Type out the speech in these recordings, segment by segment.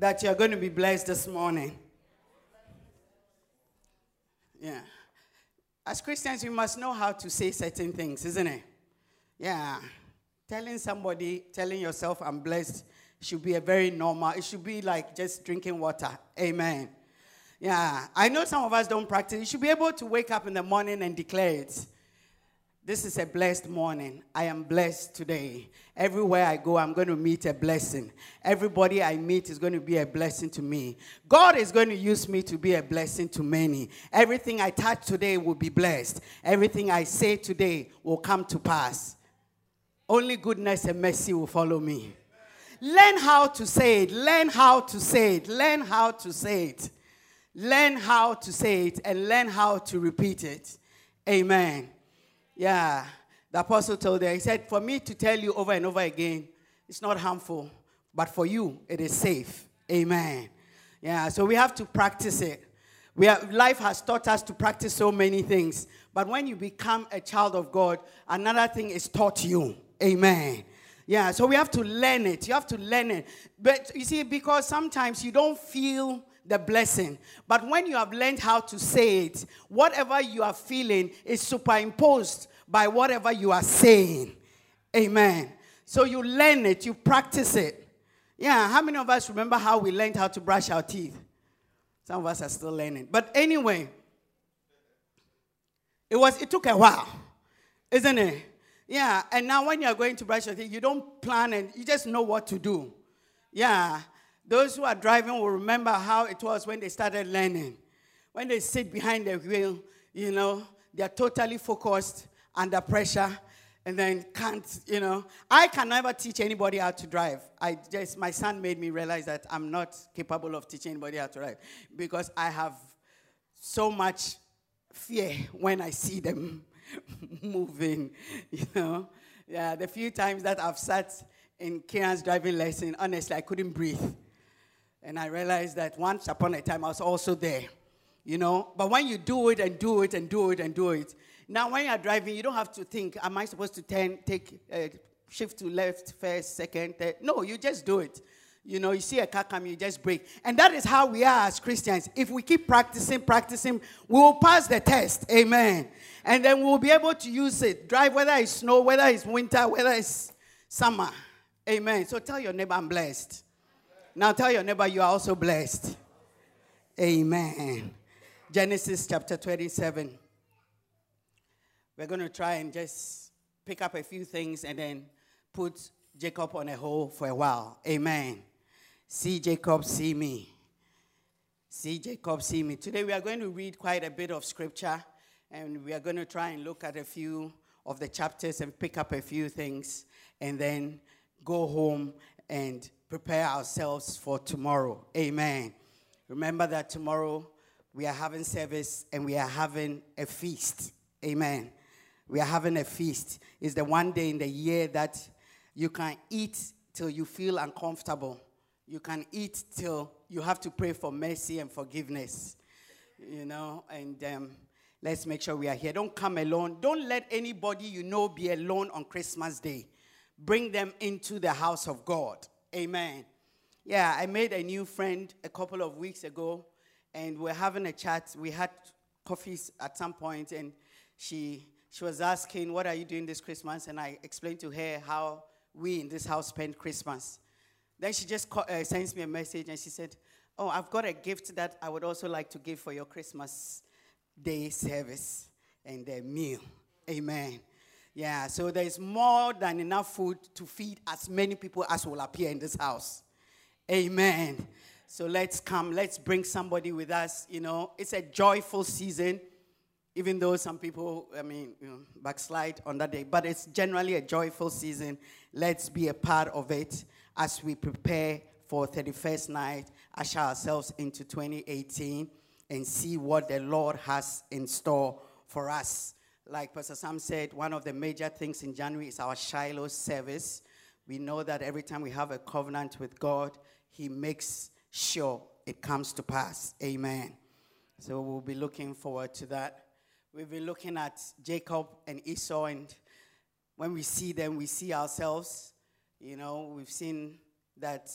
that you're going to be blessed this morning. Yeah. As Christians, we must know how to say certain things, isn't it? Yeah. Telling somebody, telling yourself I'm blessed should be a very normal, it should be like just drinking water. Amen. Yeah. I know some of us don't practice. You should be able to wake up in the morning and declare it. This is a blessed morning. I am blessed today. Everywhere I go, I'm going to meet a blessing. Everybody I meet is going to be a blessing to me. God is going to use me to be a blessing to many. Everything I touch today will be blessed. Everything I say today will come to pass. Only goodness and mercy will follow me. Learn how to say it. Learn how to say it. Learn how to say it. Learn how to say it and learn how to repeat it. Amen. Yeah, the apostle told her, he said, for me to tell you over and over again, it's not harmful, but for you, it is safe. Amen. Yeah, so we have to practice it. Life has taught us to practice so many things, but when you become a child of God, another thing is taught you. Amen. Yeah, so we have to learn it. You have to learn it. But you see, because sometimes you don't feel the blessing. But when you have learned how to say it, whatever you are feeling is superimposed by whatever you are saying. Amen. So you learn it, you practice it. Yeah, how many of us remember how we learned how to brush our teeth? Some of us are still learning. But anyway, it took a while, isn't it? Yeah, and now when you're going to brush your teeth, you don't plan and you just know what to do. Yeah. Those who are driving will remember how it was when they started learning. When they sit behind the wheel, you know, they're totally focused, under pressure, and then can't, you know. I can never teach anybody how to drive. My son made me realize that I'm not capable of teaching anybody how to drive because I have so much fear when I see them moving, you know. Yeah, the few times that I've sat in Kieran's driving lesson, honestly, I couldn't breathe. And I realized that once upon a time, I was also there, you know. But when you do it and do it and do it and do it, now when you're driving, you don't have to think, am I supposed to turn, shift to left, first, second, third? No, you just do it. You know, you see a car coming, you just brake. And that is how we are as Christians. If we keep practicing, we will pass the test. Amen. And then we will be able to use it. Drive, whether it's snow, whether it's winter, whether it's summer. Amen. So tell your neighbor, I'm blessed. Now tell your neighbor, you are also blessed. Amen. Genesis chapter 27. We're going to try and just pick up a few things and then put Jacob on a hold for a while. Amen. See Jacob, see me. See Jacob, see me. Today we are going to read quite a bit of scripture and we are going to try and look at a few of the chapters and pick up a few things and then go home and prepare ourselves for tomorrow. Amen. Remember that tomorrow we are having service and we are having a feast. Amen. We are having a feast. It's the one day in the year that you can eat till you feel uncomfortable. You can eat till you have to pray for mercy and forgiveness. You know, and let's make sure we are here. Don't come alone. Don't let anybody you know be alone on Christmas Day. Bring them into the house of God. Amen. Yeah, I made a new friend a couple of weeks ago, and we're having a chat. We had coffees at some point, and she was asking, what are you doing this Christmas? And I explained to her how we in this house spend Christmas. Then she just sends me a message, and she said, oh, I've got a gift that I would also like to give for your Christmas Day service and the meal. Amen. Yeah, so there's more than enough food to feed as many people as will appear in this house. Amen. So let's come. Let's bring somebody with us. You know, it's a joyful season, even though some people, backslide on that day. But it's generally a joyful season. Let's be a part of it as we prepare for 31st night, usher ourselves into 2018, and see what the Lord has in store for us. Like Pastor Sam said, one of the major things in January is our Shiloh service. We know that every time we have a covenant with God, he makes sure it comes to pass. Amen. So we'll be looking forward to that. We've been looking at Jacob and Esau, and when we see them, we see ourselves. You know, we've seen that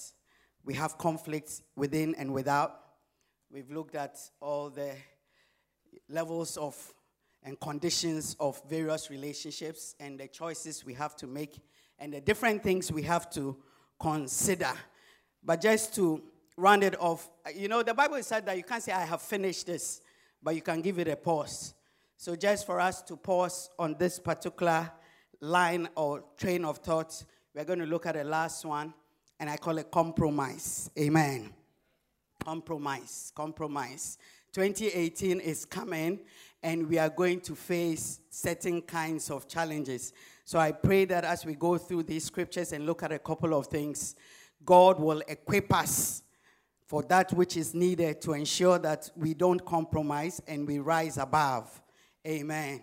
We have conflicts within and without. We've looked at all the levels of and conditions of various relationships and the choices we have to make and the different things we have to consider. But just to round it off, you know, the Bible said that you can't say, I have finished this, but you can give it a pause. So just for us to pause on this particular line or train of thought, we're going to look at the last one, and I call it compromise. Amen. Compromise. Compromise. 2018 is coming, and we are going to face certain kinds of challenges. So I pray that as we go through these scriptures and look at a couple of things, God will equip us for that which is needed to ensure that we don't compromise and we rise above. Amen.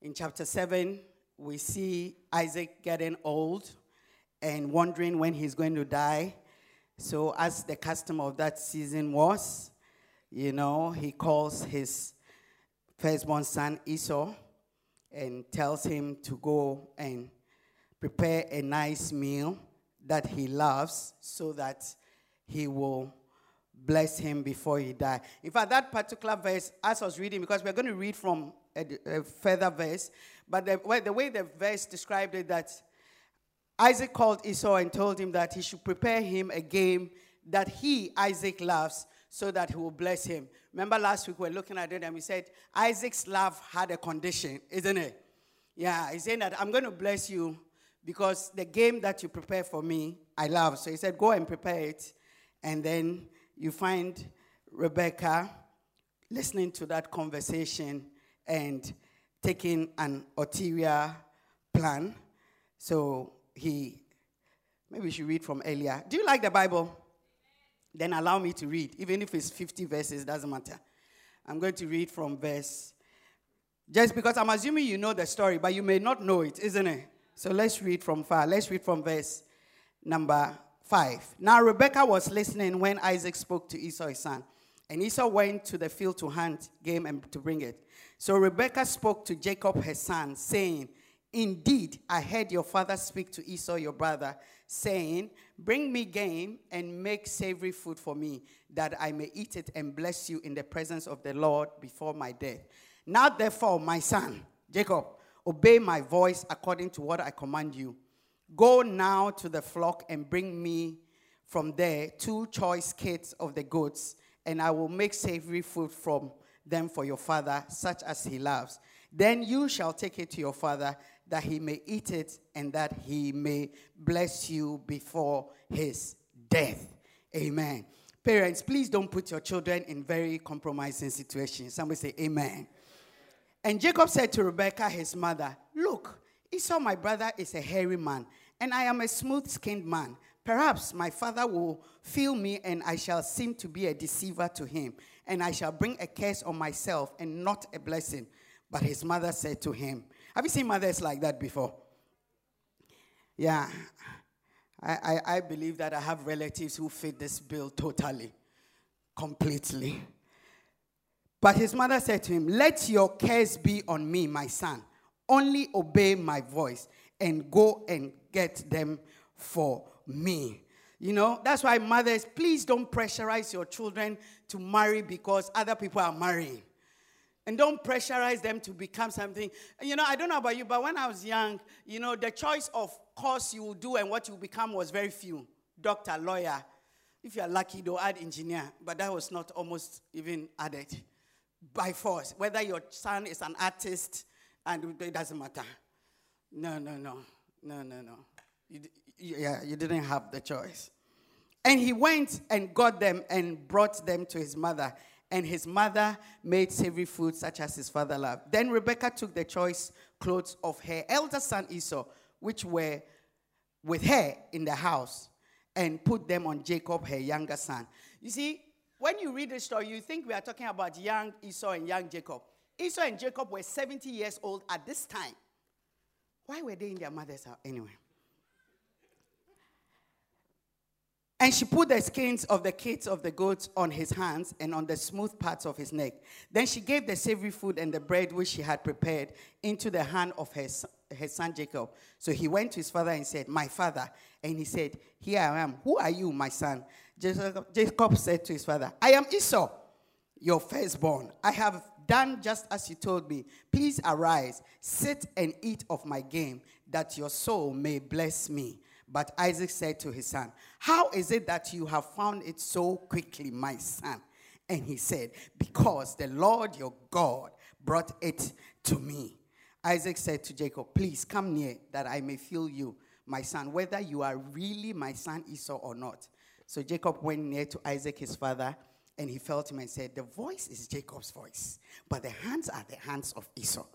In chapter 7, we see Isaac getting old and wondering when he's going to die. So as the custom of that season was, you know, he calls his firstborn son Esau and tells him to go and prepare a nice meal that he loves so that he will bless him before he dies. In fact, that particular verse, as I was reading, because we're going to read from a further verse, but the way the verse described it, that Isaac called Esau and told him that he should prepare him a game that he, Isaac, loves so that he will bless him. Remember last week we were looking at it and we said, Isaac's love had a condition, isn't it? Yeah, he's saying that I'm going to bless you because the game that you prepare for me, I love. So he said, go and prepare it. And then you find Rebekah listening to that conversation and taking an ulterior plan. So maybe we should read from earlier. Do you like the Bible? Then allow me to read. Even if it's 50 verses, doesn't matter. I'm going to read from verse, just because I'm assuming you know the story, but you may not know it, isn't it? So let's read from far. Let's read from verse number 5. Now Rebekah was listening when Isaac spoke to Esau, his son. And Esau went to the field to hunt game and to bring it. So Rebekah spoke to Jacob, her son, saying, Indeed, I heard your father speak to Esau, your brother, saying, Bring me game and make savory food for me, that I may eat it and bless you in the presence of the Lord before my death. Now, therefore, my son, Jacob, obey my voice according to what I command you. Go now to the flock and bring me from there 2 choice kids of the goats, and I will make savory food from them for your father, such as he loves. Then you shall take it to your father, that he may eat it and that he may bless you before his death. Amen. Parents, please don't put your children in very compromising situations. Somebody say amen. And Jacob said to Rebekah, his mother, Look, Esau, my brother, is a hairy man, and I am a smooth-skinned man. Perhaps my father will feel me, and I shall seem to be a deceiver to him, and I shall bring a curse on myself and not a blessing. But his mother said to him, Have you seen mothers like that before? Yeah, I believe that I have relatives who fit this bill totally, completely. But his mother said to him, Let your curse be on me, my son. Only obey my voice and go and get them for me. You know, that's why mothers, please don't pressurize your children to marry because other people are marrying. And don't pressurize them to become something. You know, I don't know about you, but when I was young, you know, the choice of course you will do and what you become was very few. Doctor, lawyer. If you're lucky, they'll add engineer. But that was not almost even added by force. Whether your son is an artist, and it doesn't matter. No. You didn't have the choice. And he went and got them and brought them to his mother. And his mother made savory food such as his father loved. Then Rebekah took the choice clothes of her elder son Esau, which were with her in the house, and put them on Jacob, her younger son. You see, when you read the story, you think we are talking about young Esau and young Jacob. Esau and Jacob were 70 years old at this time. Why were they in their mother's house anyway? And she put the skins of the kids of the goats on his hands and on the smooth parts of his neck. Then she gave the savory food and the bread which she had prepared into the hand of her her son Jacob. So he went to his father and said, "My father." And he said, "Here I am. Who are you, my son?" Jacob said to his father, "I am Esau, your firstborn. I have done just as you told me. Please arise, sit and eat of my game, that your soul may bless me." But Isaac said to his son, "How is it that you have found it so quickly, my son?" And he said, "Because the Lord your God brought it to me." Isaac said to Jacob, "Please come near that I may feel you, my son, whether you are really my son Esau or not." So Jacob went near to Isaac, his father, and he felt him and said, "The voice is Jacob's voice, but the hands are the hands of Esau."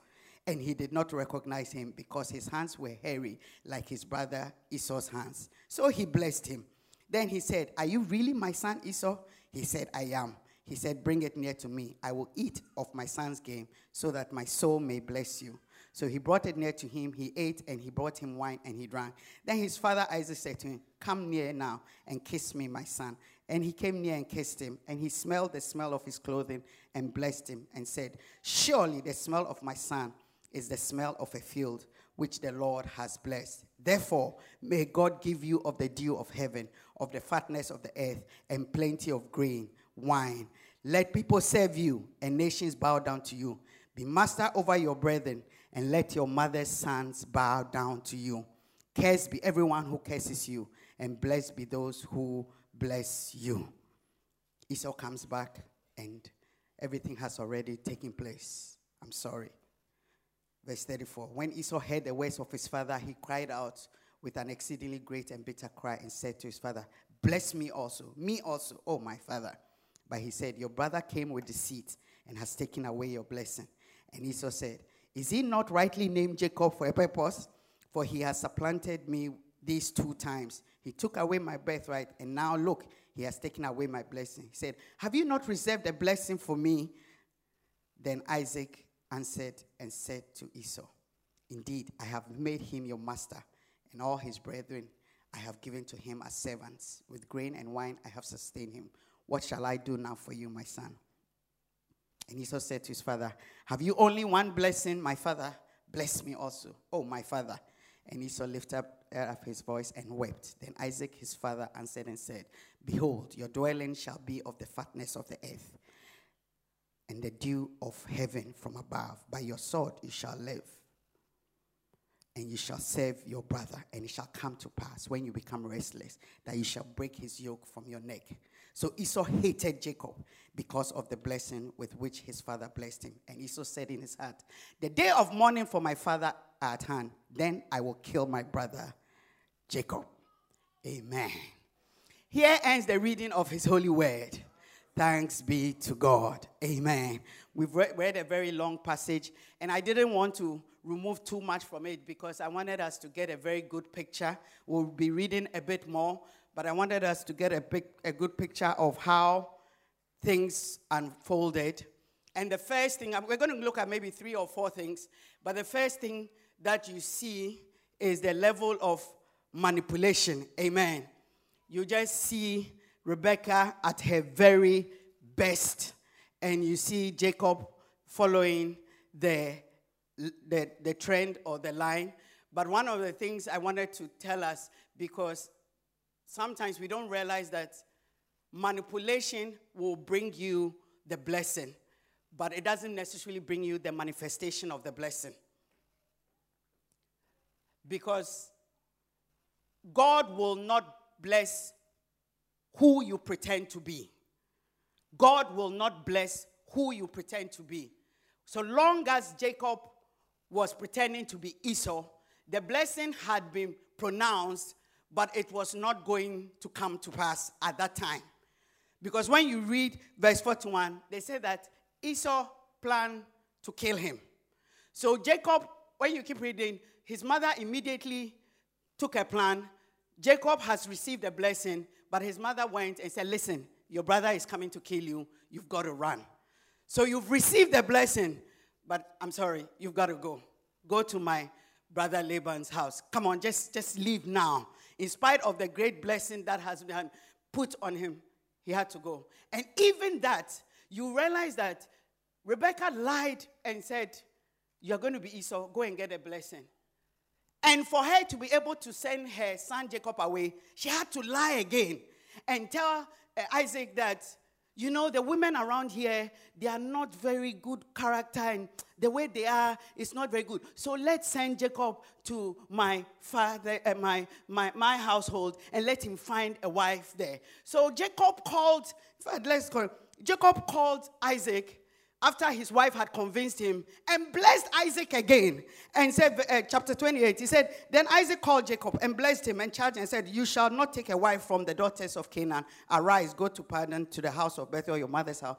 And he did not recognize him because his hands were hairy like his brother Esau's hands. So he blessed him. Then he said, "Are you really my son Esau?" He said, "I am." He said, "Bring it near to me. I will eat of my son's game so that my soul may bless you." So he brought it near to him. He ate, and he brought him wine, and he drank. Then his father Isaac said to him, "Come near now and kiss me, my son." And he came near and kissed him, and he smelled the smell of his clothing and blessed him and said, "Surely the smell of my son is the smell of a field which the Lord has blessed. Therefore, may God give you of the dew of heaven, of the fatness of the earth, and plenty of grain, wine. Let people serve you, and nations bow down to you. Be master over your brethren, and let your mother's sons bow down to you. Cursed be everyone who curses you, and blessed be those who bless you." Esau comes back, and everything has already taken place. I'm sorry. Verse 34, when Esau heard the words of his father, he cried out with an exceedingly great and bitter cry and said to his father, "Bless me also, oh my father." But he said, "Your brother came with deceit and has taken away your blessing." And Esau said, "Is he not rightly named Jacob for a purpose? For he has supplanted me these two times. He took away my birthright, and now look, he has taken away my blessing." He said, "Have you not reserved a blessing for me?" Then Isaac answered and said to Esau, "Indeed, I have made him your master, and all his brethren I have given to him as servants. With grain and wine I have sustained him. What shall I do now for you, my son?" And Esau said to his father, "Have you only one blessing, my father? Bless me also, oh my father." And Esau lifted up his voice and wept. Then Isaac his father answered and said, "Behold, your dwelling shall be of the fatness of the earth, and the dew of heaven from above. By your sword you shall live, and you shall serve your brother. And it shall come to pass, when you become restless, that you shall break his yoke from your neck." So Esau hated Jacob because of the blessing with which his father blessed him. And Esau said in his heart, "The day of mourning for my father are at hand. Then I will kill my brother Jacob." Amen. Here ends the reading of his holy word. Thanks be to God. Amen. We've read a very long passage, and I didn't want to remove too much from it because I wanted us to get a very good picture. We'll be reading a bit more, but I wanted us to get a good picture of how things unfolded. And the first thing, we're going to look at maybe three or four things, but the first thing that you see is the level of manipulation. Amen. You just see Rebekah at her very best, and you see Jacob following the trend or the line. But one of the things I wanted to tell us, because sometimes we don't realize that manipulation will bring you the blessing, but it doesn't necessarily bring you the manifestation of the blessing. Because God will not bless who you pretend to be. God will not bless who you pretend to be. So long as Jacob was pretending to be Esau, the blessing had been pronounced, but it was not going to come to pass at that time. Because when you read verse 41, they say that Esau planned to kill him. So Jacob, when you keep reading, his mother immediately took a plan. Jacob has received a blessing, but his mother went and said, "Listen, your brother is coming to kill you. You've got to run." So you've received the blessing, but I'm sorry, you've got to go. Go to my brother Laban's house. Come on, just leave now. In spite of the great blessing that has been put on him, he had to go. And even that, you realize that Rebekah lied and said, "You're going to be Esau. Go and get a blessing." And for her to be able to send her son Jacob away, she had to lie again and tell Isaac that, you know, the women around here, they are not very good character, and the way they are is not very good. So let's send Jacob to my father, my household, and let him find a wife there. So Jacob called, Jacob called Isaac after his wife had convinced him, and blessed Isaac again, and said, chapter 28, he said, then Isaac called Jacob and blessed him and charged him and said, you shall not take a wife from the daughters of Canaan. Arise, go to Paddan, to the house of Bethel, your mother's house,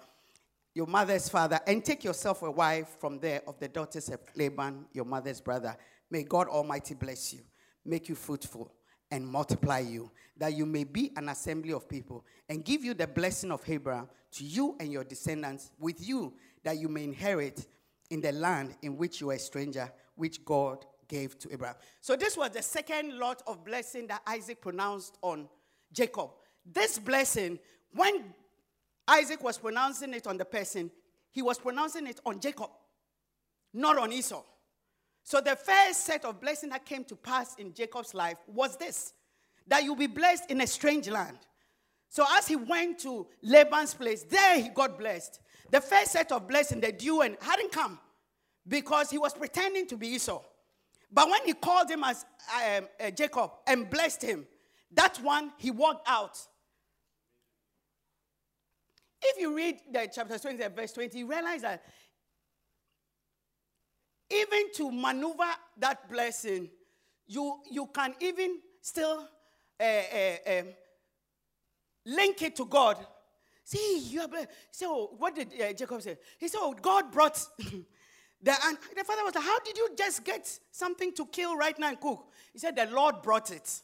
your mother's father, and take yourself a wife from there of the daughters of Laban, your mother's brother. May God Almighty bless you, make you fruitful, and multiply you, that you may be an assembly of people, and give you the blessing of Abraham to you and your descendants with you, that you may inherit in the land in which you are a stranger, which God gave to Abraham. So this was the second lot of blessing that Isaac pronounced on Jacob. This blessing, when Isaac was pronouncing it on the person, he was pronouncing it on Jacob, not on Esau. So the first set of blessing that came to pass in Jacob's life was this, that you'll be blessed in a strange land. So as he went to Laban's place, there he got blessed. The first set of blessing, the due end, hadn't come because he was pretending to be Esau. But when he called him as Jacob and blessed him, that one he walked out. If you read the chapter 20, verse 20, you realize that even to maneuver that blessing, you can even still link it to God. See, you are blessed. So what did Jacob say? He said, oh, God brought and the father was like, how did you just get something to kill right now and cook? He said, the Lord brought it.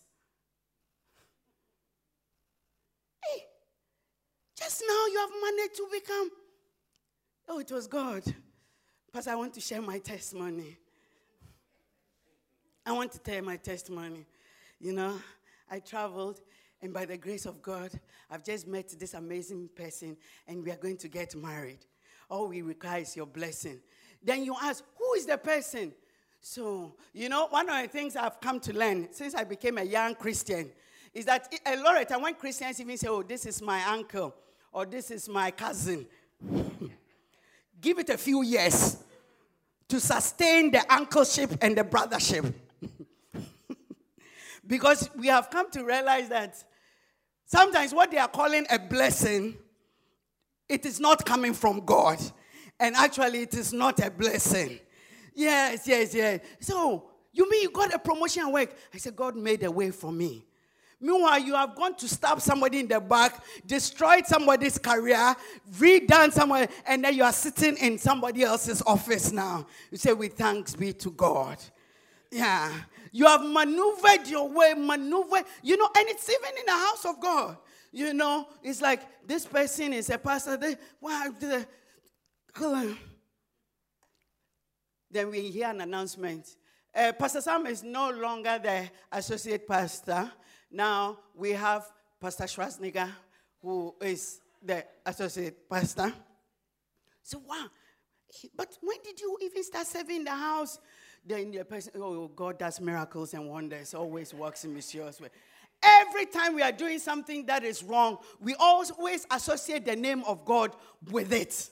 Hey, just now you have managed to become. Oh, it was God. Pastor, I want to share my testimony. I want to tell my testimony. You know, I traveled, and by the grace of God, I've just met this amazing person, and we are going to get married. All we require is your blessing. Then you ask, who is the person? So, you know, one of the things I've come to learn since I became a young Christian is that a lot of time when Christians even say, oh, this is my uncle, or this is my cousin, give it a few years to sustain the uncleship and the brothership. Because we have come to realize that sometimes what they are calling a blessing, it is not coming from God. And actually, it is not a blessing. Yes. So, you mean you got a promotion at work? I said, God made a way for me. Meanwhile, you have gone to stab somebody in the back, destroyed somebody's career, redone somewhere, and then you are sitting in somebody else's office now. You say, we thanks be to God. Yeah. You have maneuvered your way, you know, and it's even in the house of God. You know, it's like, this person is a pastor. Then we hear an announcement. Pastor Sam is no longer the associate pastor. Now, we have Pastor Schwarzenegger, who is the associate pastor. So, wow. But when did you even start serving the house? Then the person, oh, God does miracles and wonders, always works in mysterious ways. Every time we are doing something that is wrong, we always associate the name of God with it.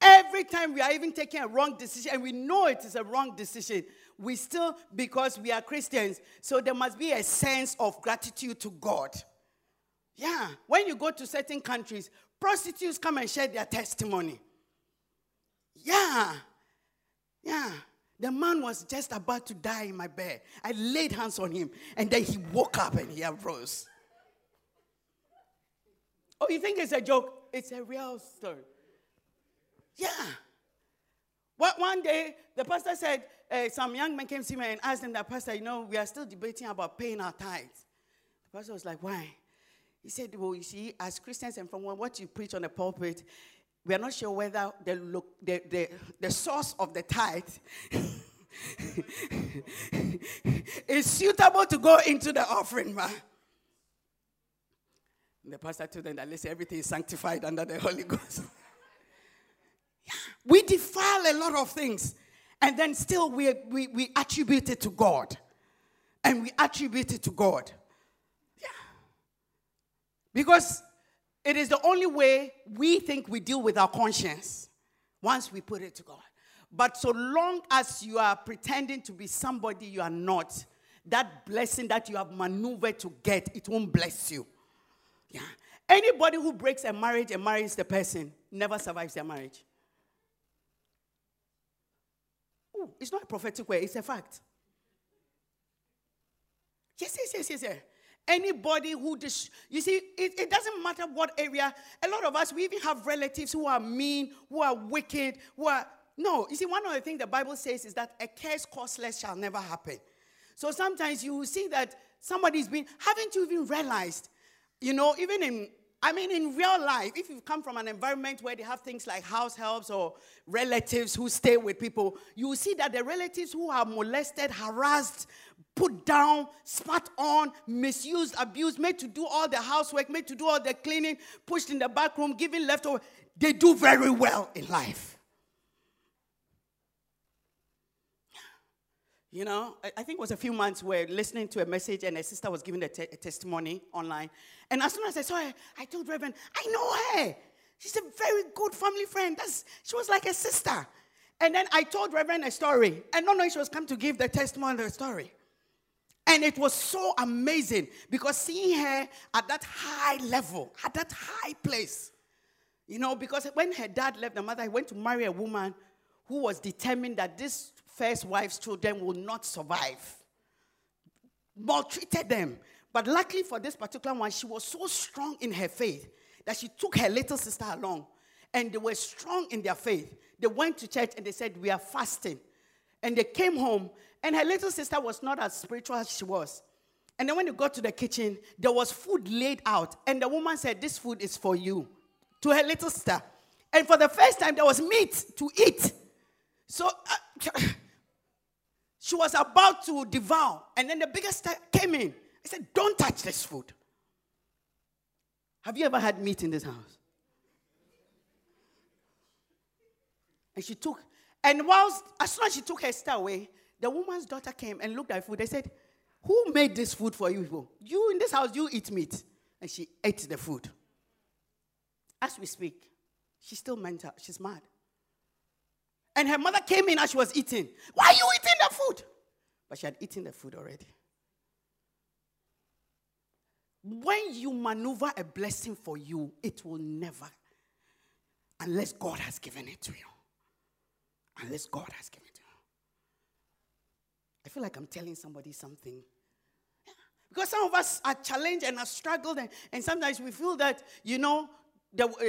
Every time we are even taking a wrong decision, and we know it is a wrong decision, we still, because we are Christians, so there must be a sense of gratitude to God. Yeah. When you go to certain countries, prostitutes come and share their testimony. Yeah. The man was just about to die in my bed. I laid hands on him, and then he woke up and he arose. Oh, you think it's a joke? It's a real story. Yeah. One day, the pastor said, some young men came to me and asked him that, Pastor, you know, we are still debating about paying our tithes. The pastor was like, why? He said, well, you see, as Christians and from what you preach on the pulpit, we are not sure whether the source of the tithe is suitable to go into the offering, man. And the pastor told them that, listen, everything is sanctified under the Holy Ghost. Yeah. We defile a lot of things. And then still we attribute it to God. and we attribute it to God. Yeah. Because it is the only way we think we deal with our conscience once we put it to God. But so long as you are pretending to be somebody you are not, that blessing that you have maneuvered to get, it won't bless you. Yeah. Anybody who breaks a marriage and marries the person never survives their marriage. Ooh, it's not a prophetic word, it's a fact. Yes. Anybody who, it doesn't matter what area. A lot of us, we even have relatives who are mean, who are wicked, who are, no. You see, one of the things the Bible says is that a curse causeless shall never happen. So sometimes you will see that somebody's been, haven't you even realized, you know, even in, I mean, in real life, if you come from an environment where they have things like house helps or relatives who stay with people, you will see that the relatives who are molested, harassed, put down, spat on, misused, abused, made to do all the housework, made to do all the cleaning, pushed in the back room, given leftover, they do very well in life. You know, I think it was a few months where listening to a message and a sister was giving a testimony online. And as soon as I saw her, I told Reverend, I know her. She's a very good family friend. She was like a sister. And then I told Reverend a story. And not knowing she was come to give the testimony of the story. And it was so amazing because seeing her at that high level, at that high place. You know, because when her dad left the mother, he went to marry a woman who was determined that this first wife's children will not survive. Maltreated them. But luckily for this particular one, she was so strong in her faith that she took her little sister along. And they were strong in their faith. They went to church and they said, we are fasting. And they came home. And her little sister was not as spiritual as she was. And then when they got to the kitchen, there was food laid out. And the woman said, this food is for you. To her little sister. And for the first time, there was meat to eat. So she was about to devour, and then the biggest sister came in. I said, don't touch this food. Have you ever had meat in this house? And she took, and whilst, as soon as she took her sister away, the woman's daughter came and looked at food. They said, who made this food for you people? You in this house, you eat meat. And she ate the food. As we speak, she's still mental. She's mad. And her mother came in as she was eating. Why are you eating the food? But she had eaten the food already. When you maneuver a blessing for you, it will never, unless God has given it to you. Unless God has given it to you. I feel like I'm telling somebody something. Yeah. Because some of us are challenged and are struggled, and sometimes we feel that, you know,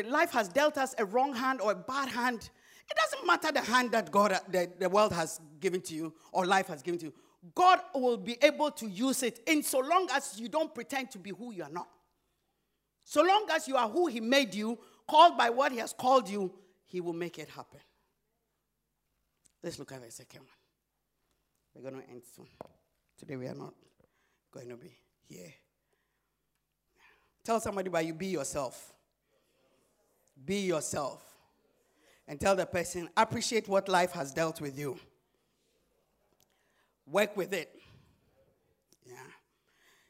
life has dealt us a wrong hand or a bad hand. It doesn't matter the hand that God, the world has given to you or life has given to you. God will be able to use it in so long as you don't pretend to be who you are not. So long as you are who he made you, called by what he has called you, he will make it happen. Let's look at the second one. We're going to end soon. Today we are not going to be here. Tell somebody by you, be yourself. Be yourself. And tell the person, appreciate what life has dealt with you. Work with it. Yeah.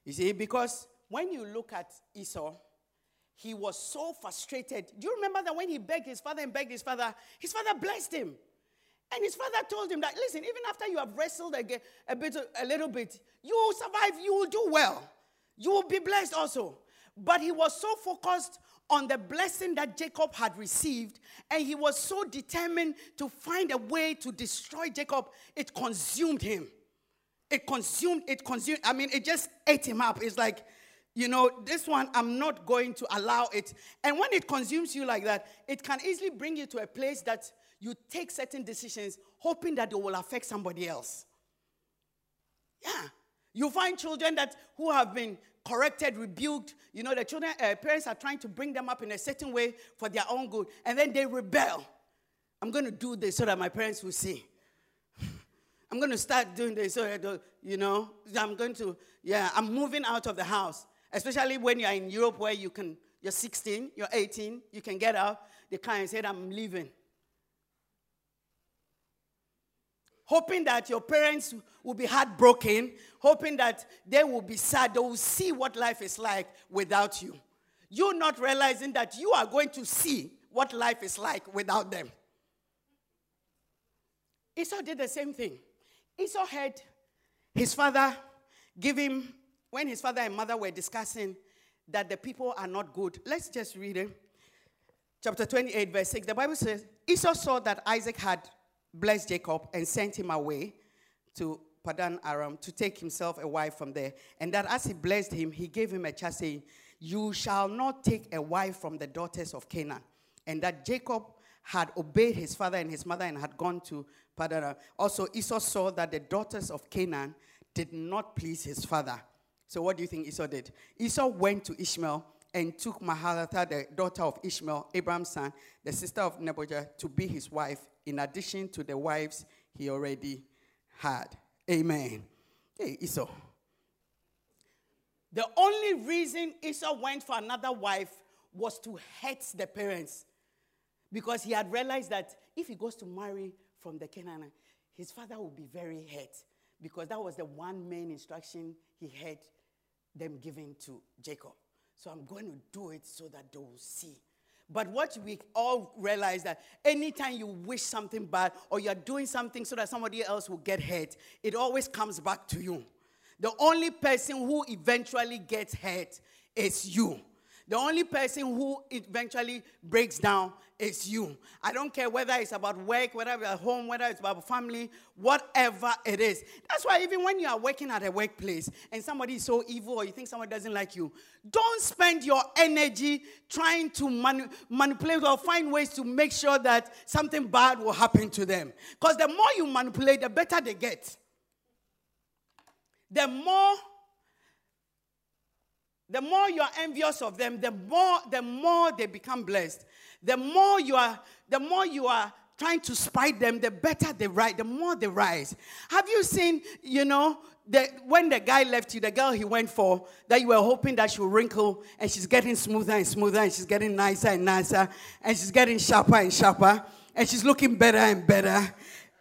You see, because when you look at Esau, he was so frustrated. Do you remember that when he begged his father, his father blessed him? And his father told him that, listen, even after you have wrestled a little bit, you will survive, you will do well. You will be blessed also. But he was so focused on the blessing that Jacob had received, and he was so determined to find a way to destroy Jacob, it consumed him. It consumed, I mean, it just ate him up. It's like, you know, this one, I'm not going to allow it. And when it consumes you like that, it can easily bring you to a place that you take certain decisions, hoping that they will affect somebody else. Yeah. You find children who have been corrected, rebuked. You know, the children, parents are trying to bring them up in a certain way for their own good. And then they rebel. I'm going to do this so that my parents will see. I'm going to start doing this so that, you know, I'm moving out of the house. Especially when you're in Europe where you're 16, you're 18, you can get out. They can't say, I'm leaving. hoping that your parents will be heartbroken, hoping that they will be sad, they will see what life is like without you. You not realizing that you are going to see what life is like without them. Esau did the same thing. Esau heard his father give him, when his father and mother were discussing that the people are not good. Let's just read it. Chapter 28, verse 6. The Bible says, Esau saw that Isaac had blessed Jacob and sent him away to Paddan Aram to take himself a wife from there. And that as he blessed him, he gave him a charge saying, you shall not take a wife from the daughters of Canaan. And that Jacob had obeyed his father and his mother and had gone to Paddan Aram. Also, Esau saw that the daughters of Canaan did not please his father. So what do you think Esau did? Esau went to Ishmael and took Mahalatha, the daughter of Ishmael, Abraham's son, the sister of Nebojah, to be his wife, in addition to the wives he already had. Amen. Hey, Esau. The only reason Esau went for another wife was to hurt the parents, because he had realized that if he goes to marry from the Canaanite, his father will be very hurt, because that was the one main instruction he had them giving to Jacob. So I'm going to do it so that they will see. But what we all realize that anytime you wish something bad or you're doing something so that somebody else will get hurt, it always comes back to you. The only person who eventually gets hurt is you. The only person who eventually breaks down is you. I don't care whether it's about work, whether it's at home, whether it's about family, whatever it is. That's why even when you are working at a workplace and somebody is so evil or you think someone doesn't like you, don't spend your energy trying to manipulate or find ways to make sure that something bad will happen to them. Because the more you manipulate, the better they get. The more you are envious of them, the more they become blessed. The more you are trying to spite them, the better they rise, the more they rise. Have you seen, when the guy left you, the girl he went for, that you were hoping that she would wrinkle, and she's getting smoother and smoother, and she's getting nicer and nicer, and she's getting sharper and sharper, and she's looking better and better.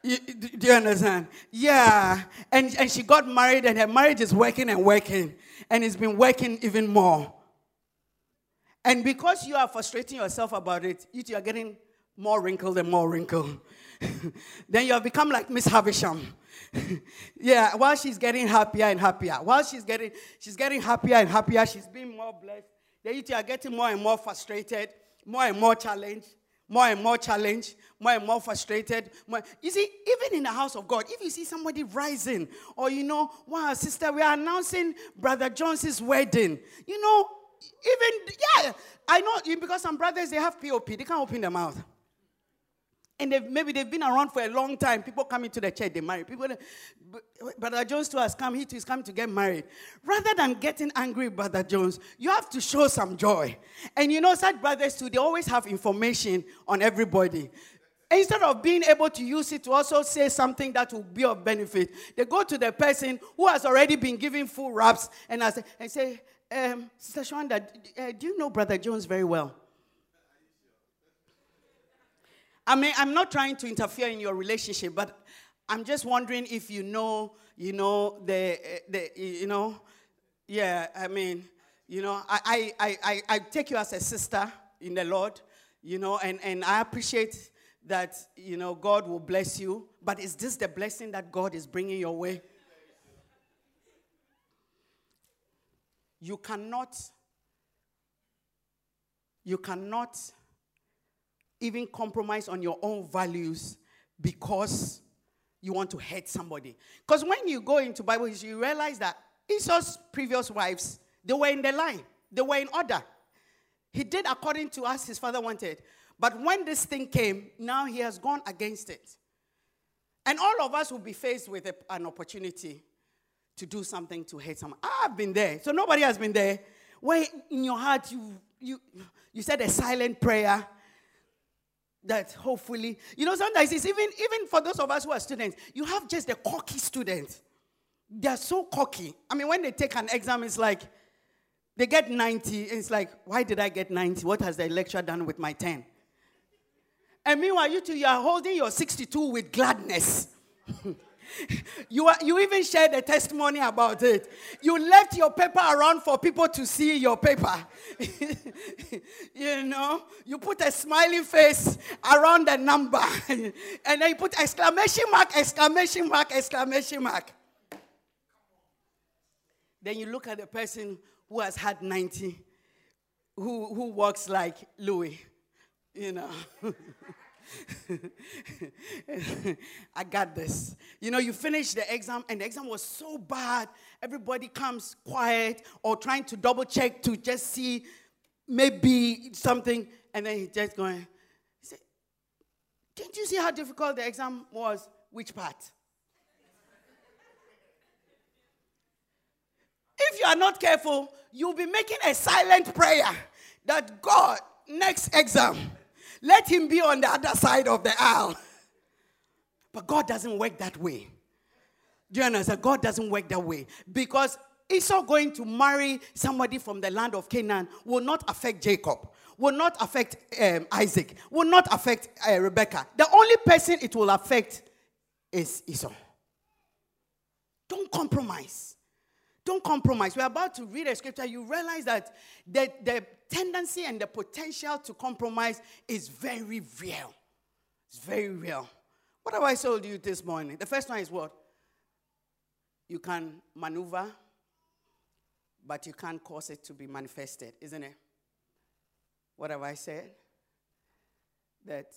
Do you understand? Yeah. And she got married, and her marriage is working and working. And it's been working even more. And because you are frustrating yourself about it, you are getting more wrinkled and more wrinkled. Then you have become like Miss Havisham. Yeah, while she's getting happier and happier. While she's getting happier and happier, she's being more blessed. Then you are getting more and more frustrated, more and more challenged. More and more challenged, more and more frustrated. You see, even in the house of God, if you see somebody rising, or wow, sister, we are announcing Brother Johnson's wedding. I know, because some brothers, they have POP. They can't open their mouth. And maybe they've been around for a long time. People come into the church, they marry. Brother Jones too has come. He too is coming to get married. Rather than getting angry, Brother Jones, you have to show some joy. And such brothers too, they always have information on everybody. Instead of being able to use it to also say something that will be of benefit, they go to the person who has already been given full wraps and say, Sister Shwanda, do you know Brother Jones very well? I mean, I'm not trying to interfere in your relationship, but I'm just wondering if I take you as a sister in the Lord, and I appreciate that, God will bless you, but is this the blessing that God is bringing your way? You cannot even compromise on your own values because you want to hurt somebody. Because when you go into Bible history, you realize that Esau's previous wives, they were in the line. They were in order. He did according to as his father wanted. But when this thing came, now he has gone against it. And all of us will be faced with an opportunity to do something to hurt someone. I've been there. So nobody has been there. Where in your heart you said a silent prayer, that hopefully, sometimes it's even for those of us who are students, you have just the cocky students. They are so cocky. I mean, when they take an exam, it's like, they get 90, and it's like, why did I get 90? What has the lecturer done with my 10? And meanwhile, you two, you are holding your 62 with gladness. You even shared a testimony about it. You left your paper around for people to see your paper. You know, you put a smiley face around the number. And then you put exclamation mark, exclamation mark, exclamation mark. Then you look at the person who has had 90, who walks like Louis, you know. I got this. You know, you finish the exam, and the exam was so bad. Everybody comes quiet or trying to double check to just see maybe something. And then he's just going, he said, "Didn't you see how difficult the exam was? Which part?" If you are not careful, you'll be making a silent prayer that God, next exam, let him be on the other side of the aisle. But God doesn't work that way. Do you understand? God doesn't work that way. Because Esau going to marry somebody from the land of Canaan will not affect Jacob, will not affect Isaac, will not affect Rebekah. The only person it will affect is Esau. Don't compromise. Don't compromise. We're about to read a scripture. You realize that the tendency and the potential to compromise is very real. It's very real. What have I told you this morning? The first one is what? You can maneuver, but you can't cause it to be manifested, isn't it? What have I said? That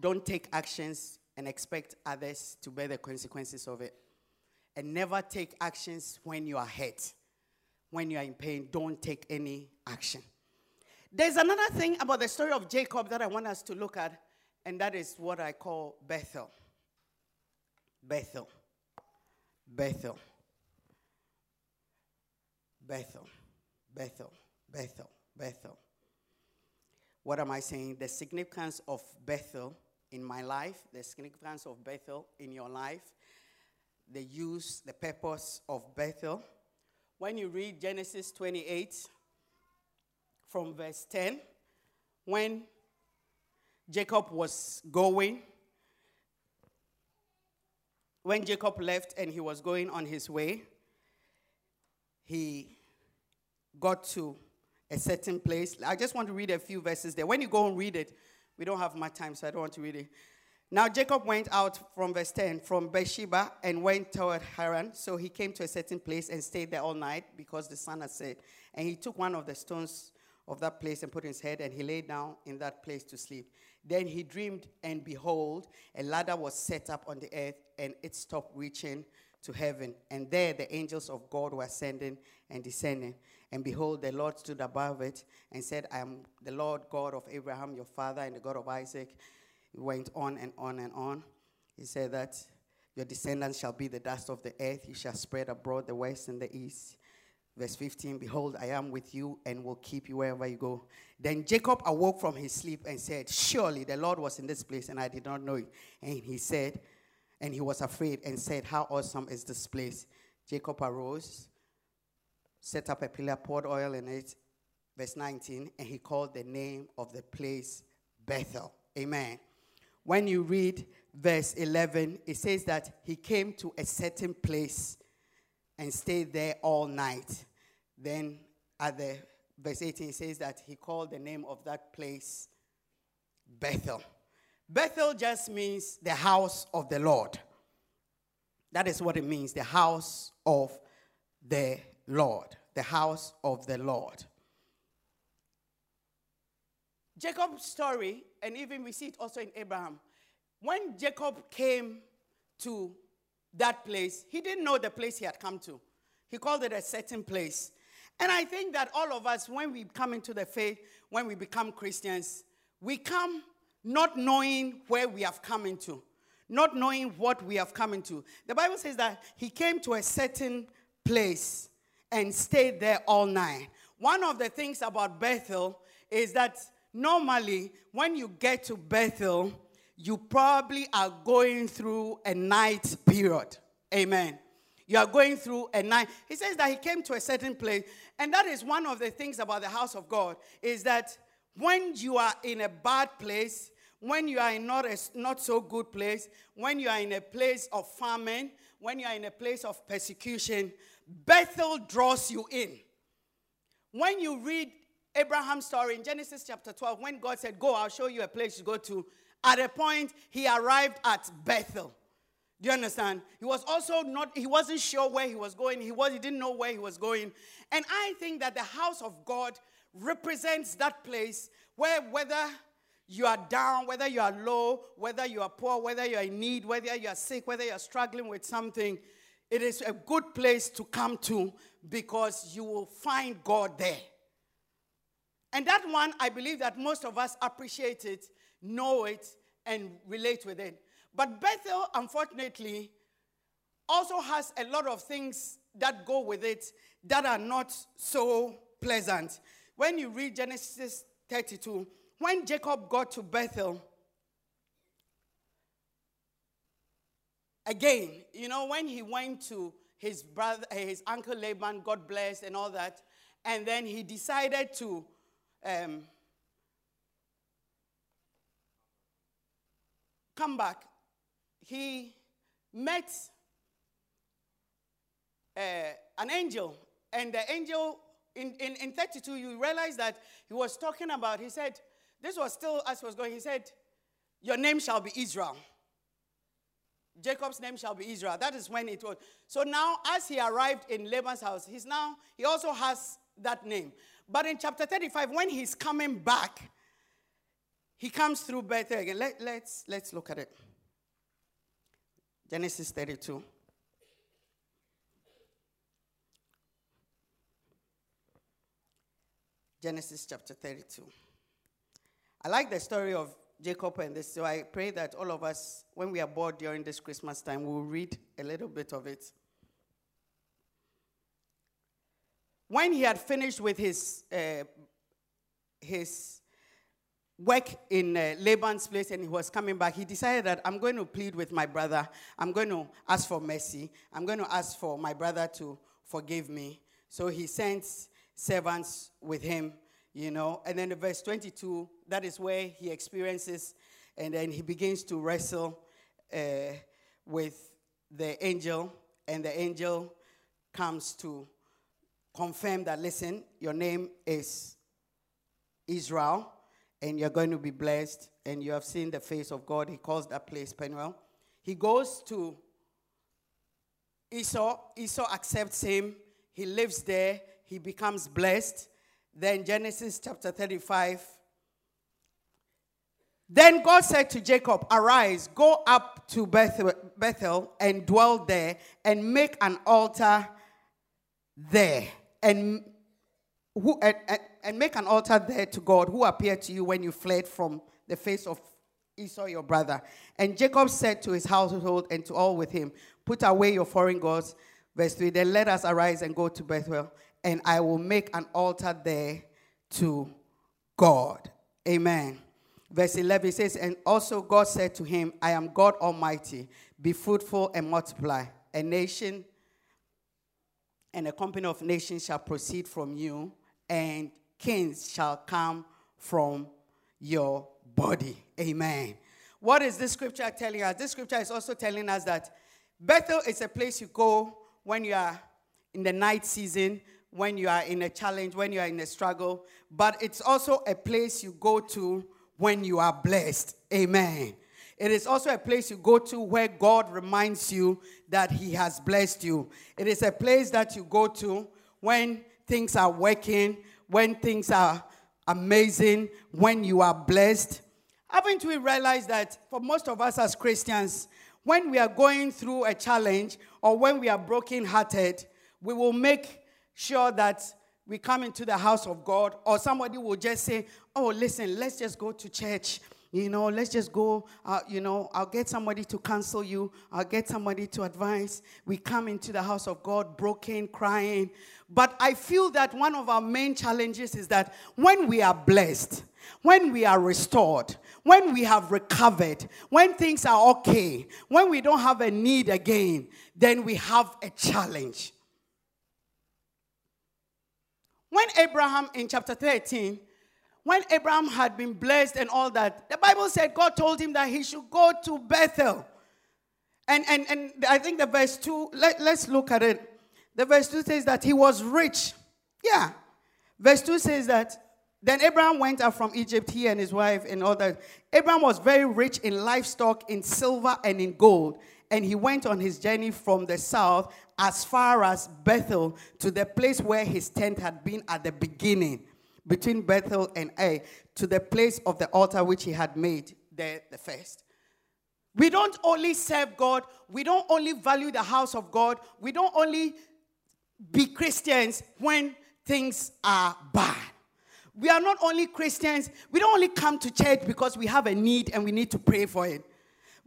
don't take actions and expect others to bear the consequences of it. And never take actions when you are hurt. When you are in pain, don't take any action. There's another thing about the story of Jacob that I want us to look at, and that is what I call Bethel. Bethel. Bethel. Bethel. Bethel. Bethel. Bethel. What am I saying? The significance of Bethel in my life, the significance of Bethel in your life, the use, the purpose of Bethel. When you read Genesis 28 from verse 10, when Jacob was going, when Jacob left and he was going on his way, he got to a certain place. I just want to read a few verses there. When you go and read it, we don't have much time, so I don't want to read it. Now Jacob went out from verse 10 from Beersheba and went toward Haran. So he came to a certain place and stayed there all night because the sun had set. And he took one of the stones of that place and put it in his head, and he lay down in that place to sleep. Then he dreamed, and behold, a ladder was set up on the earth, and it stopped reaching to heaven. And there the angels of God were ascending and descending. And behold, the Lord stood above it and said, "I am the Lord God of Abraham, your father, and the God of Isaac." Went on and on and on. He said that your descendants shall be the dust of the earth. You shall spread abroad the west and the east. Verse 15, behold, I am with you and will keep you wherever you go. Then Jacob awoke from his sleep and said, surely the Lord was in this place and I did not know it. And he said, and he was afraid and said, how awesome is this place? Jacob arose, set up a pillar, poured oil in it. Verse 19, and he called the name of the place Bethel. Amen. When you read verse 11, it says that he came to a certain place and stayed there all night. Then at the verse 18, it says that he called the name of that place Bethel. Bethel just means the house of the Lord. That is what it means, the house of the Lord. The house of the Lord. Jacob's story, and even we see it also in Abraham. When Jacob came to that place, he didn't know the place he had come to. He called it a certain place. And I think that all of us, when we come into the faith, when we become Christians, we come not knowing where we have come into, not knowing what we have come into. The Bible says that he came to a certain place and stayed there all night. One of the things about Bethel is that normally, when you get to Bethel, you probably are going through a night period. Amen. You are going through a night. He says that he came to a certain place. And that is one of the things about the house of God, is that when you are in a bad place, when you are in not so good place, when you are in a place of famine, when you are in a place of persecution, Bethel draws you in. When you read Abraham's story in Genesis chapter 12, when God said, go, I'll show you a place to go to, at a point, he arrived at Bethel. Do you understand? He was also he wasn't sure where he was going. He didn't know where he was going. And I think that the house of God represents that place where, whether you are down, whether you are low, whether you are poor, whether you are in need, whether you are sick, whether you are struggling with something, it is a good place to come to because you will find God there. And that one, I believe that most of us appreciate it, know it, and relate with it. But Bethel, unfortunately, also has a lot of things that go with it that are not so pleasant. When you read Genesis 32, when Jacob got to Bethel, again, you know, when he went to his brother, his uncle Laban, God bless and all that, and then he decided to come back. He met an angel, and the angel, in 32, you realize that he was talking about, he said, this was still as he was going, he said, your name shall be Israel. Jacob's name shall be Israel. That is when it was. So now, as he arrived in Laban's house, he also has that name. But in chapter 35, when he's coming back, he comes through Bethel again. Let's look at it. Genesis 32. Genesis chapter 32. I like the story of Jacob and this, so I pray that all of us, when we are bored during this Christmas time, we'll read a little bit of it. When he had finished with his work in Laban's place and he was coming back, he decided that I'm going to plead with my brother. I'm going to ask for mercy. I'm going to ask for my brother to forgive me. So he sends servants with him, you know. And then in verse 22, that is where he experiences, and then he begins to wrestle with the angel, and the angel comes to confirm that, listen, your name is Israel, and you're going to be blessed, and you have seen the face of God. He calls that place Penuel. He goes to Esau. Esau accepts him. He lives there. He becomes blessed. Then Genesis chapter 35. Then God said to Jacob, arise, go up to Bethel and dwell there, and make an altar there, and make an altar there to God who appeared to you when you fled from the face of Esau your brother. And Jacob said to his household and to all with him, put away your foreign gods. Verse 3, then let us arise and go to Bethel, and I will make an altar there to God. Amen. Verse 11 says, and also God said to him, I am God Almighty, be fruitful and multiply. A nation and a company of nations shall proceed from you, and kings shall come from your body. Amen. What is this scripture telling us? This scripture is also telling us that Bethel is a place you go when you are in the night season, when you are in a challenge, when you are in a struggle. But it's also a place you go to when you are blessed. Amen. It is also a place you go to where God reminds you that he has blessed you. It is a place that you go to when things are working, when things are amazing, when you are blessed. Haven't we realized that for most of us as Christians, when we are going through a challenge or when we are brokenhearted, we will make sure that we come into the house of God, or somebody will just say, oh, listen, let's just go to church. You know, let's just go, you know, I'll get somebody to counsel you. I'll get somebody to advise. We come into the house of God broken, crying. But I feel that one of our main challenges is that when we are blessed, when we are restored, when we have recovered, when things are okay, when we don't have a need again, then we have a challenge. When Abraham in chapter 13, when Abraham had been blessed and all that, the Bible said God told him that he should go to Bethel. And I think the verse 2, let's look at it. The verse 2 says that he was rich. Yeah. Verse 2 says that, then Abraham went up from Egypt, he and his wife and all that. Abraham was very rich in livestock, in silver and in gold. And he went on his journey from the south as far as Bethel to the place where his tent had been at the beginning, between Bethel and Ai, to the place of the altar which he had made there the first. We don't only serve God. We don't only value the house of God. We don't only be Christians when things are bad. We are not only Christians. We don't only come to church because we have a need and we need to pray for it.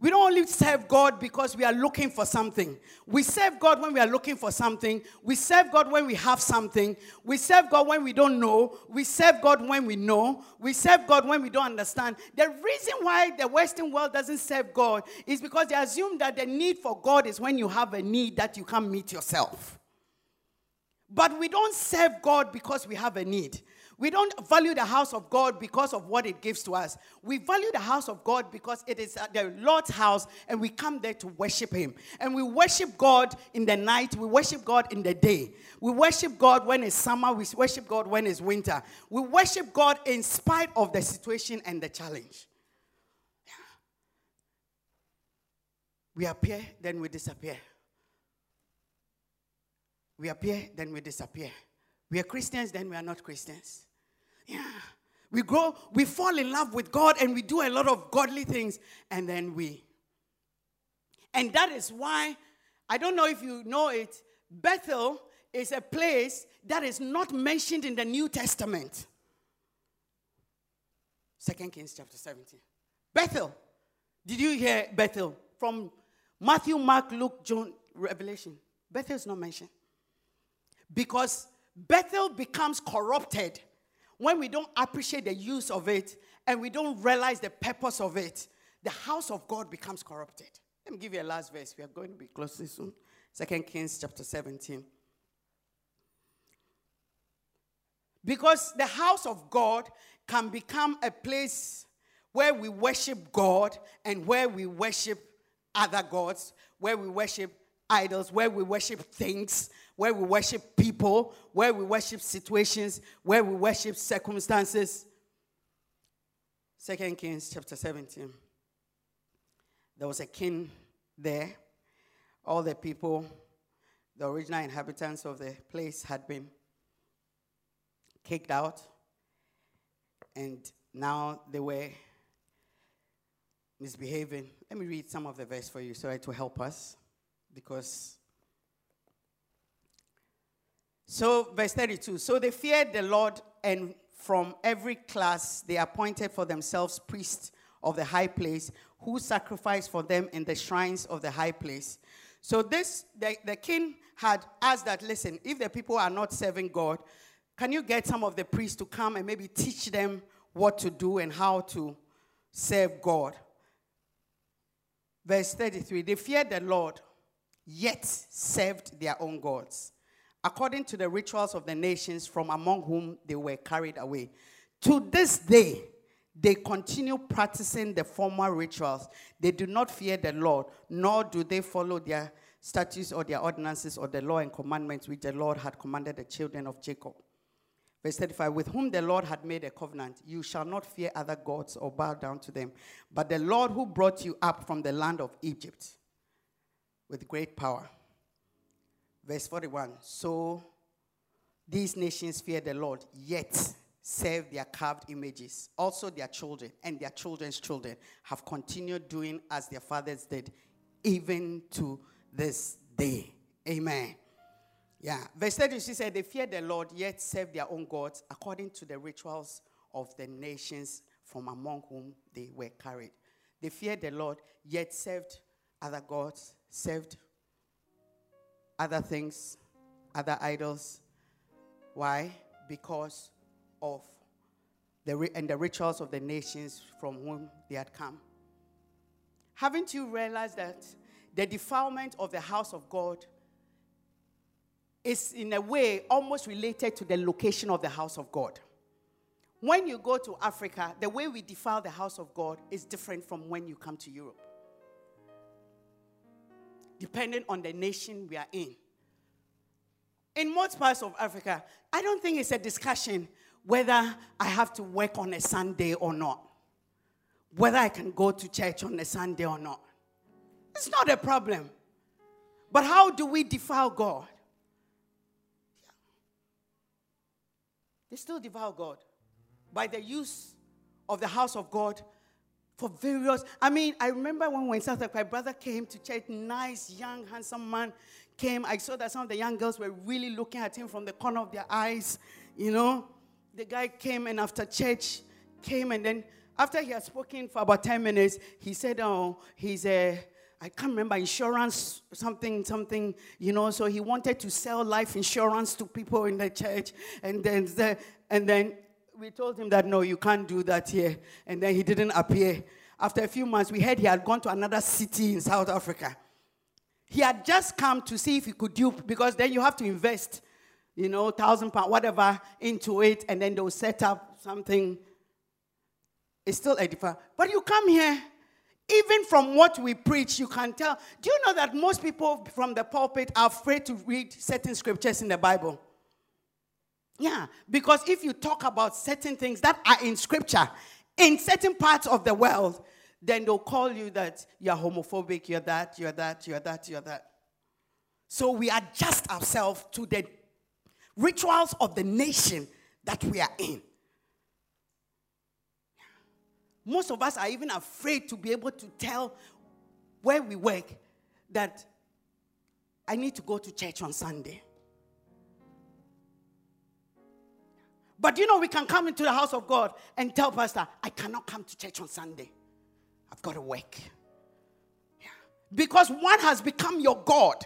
We don't only serve God because we are looking for something. We serve God when we are looking for something. We serve God when we have something. We serve God when we don't know. We serve God when we know. We serve God when we don't understand. The reason why the Western world doesn't serve God is because they assume that the need for God is when you have a need that you can't meet yourself. But we don't serve God because we have a need. We don't value the house of God because of what it gives to us. We value the house of God because it is the Lord's house and we come there to worship him. And we worship God in the night. We worship God in the day. We worship God when it's summer. We worship God when it's winter. We worship God in spite of the situation and the challenge. Yeah. We appear, then we disappear. We appear, then we disappear. We are Christians, then we are not Christians. Yeah. We grow, we fall in love with God and we do a lot of godly things and then we. And that is why, I don't know if you know it, Bethel is a place that is not mentioned in the New Testament. 2 Kings chapter 17. Bethel. Did you hear Bethel? From Matthew, Mark, Luke, John, Revelation. Bethel is not mentioned. Because Bethel becomes corrupted when we don't appreciate the use of it and we don't realize the purpose of it. The house of God becomes corrupted. Let me give you a last verse. We are going to be closing soon. 2 Kings chapter 17. Because the house of God can become a place where we worship God and where we worship other gods, where we worship idols, where we worship things, where we worship people, where we worship situations, where we worship circumstances. 2 Kings chapter 17. There was a king there. All the people, the original inhabitants of the place had been kicked out. And now they were misbehaving. Let me read some of the verse for you so it will help us. Because, so verse 32, so they feared the Lord, and from every class they appointed for themselves priests of the high place who sacrificed for them in the shrines of the high place. So this, the king had asked that, listen, if the people are not serving God, can you get some of the priests to come and maybe teach them what to do and how to serve God? Verse 33, they feared the Lord, yet served their own gods, according to the rituals of the nations from among whom they were carried away. To this day, they continue practicing the former rituals. They do not fear the Lord, nor do they follow their statutes or their ordinances or the law and commandments which the Lord had commanded the children of Jacob. Verse 35, with whom the Lord had made a covenant, you shall not fear other gods or bow down to them, but the Lord who brought you up from the land of Egypt with great power. Verse 41, so these nations feared the Lord, yet served their carved images. Also their children and their children's children have continued doing as their fathers did, even to this day. Amen. Yeah. Verse 30, she said, they feared the Lord, yet served their own gods according to the rituals of the nations from among whom they were carried. They feared the Lord, yet served other gods, served other things, other idols. Why? Because of the rituals of the nations from whom they had come. Haven't you realized that the defilement of the house of God is in a way almost related to the location of the house of God? When you go to Africa, the way we defile the house of God is different from when you come to Europe. Depending on the nation we are in. In most parts of Africa, I don't think it's a discussion whether I have to work on a Sunday or not. Whether I can go to church on a Sunday or not. It's not a problem. But how do we defile God? They still devour God by the use of the house of God for various... I mean, I remember when we were in South Africa, my brother came to church, nice, young, handsome man came. I saw that some of the young girls were really looking at him from the corner of their eyes, you know. The guy came and after church came and then after he had spoken for about 10 minutes, he said, oh, he's a... I can't remember, insurance, something, you know, so he wanted to sell life insurance to people in the church, and then we told him that, no, you can't do that here, and then he didn't appear. After a few months, we heard he had gone to another city in South Africa. He had just come to see if he could dupe, because then you have to invest, you know, £1,000, whatever, into it, and then they'll set up something. It's still edified. But you come here, even from what we preach, you can tell. Do you know that most people from the pulpit are afraid to read certain scriptures in the Bible? Yeah, because if you talk about certain things that are in scripture, in certain parts of the world, then they'll call you that you're homophobic, you're that, you're that, you're that, you're that. So we adjust ourselves to the rituals of the nation that we are in. Most of us are even afraid to be able to tell where we work that I need to go to church on Sunday. But you know, we can come into the house of God and tell pastor, I cannot come to church on Sunday. I've got to work. Yeah. Because one has become your God.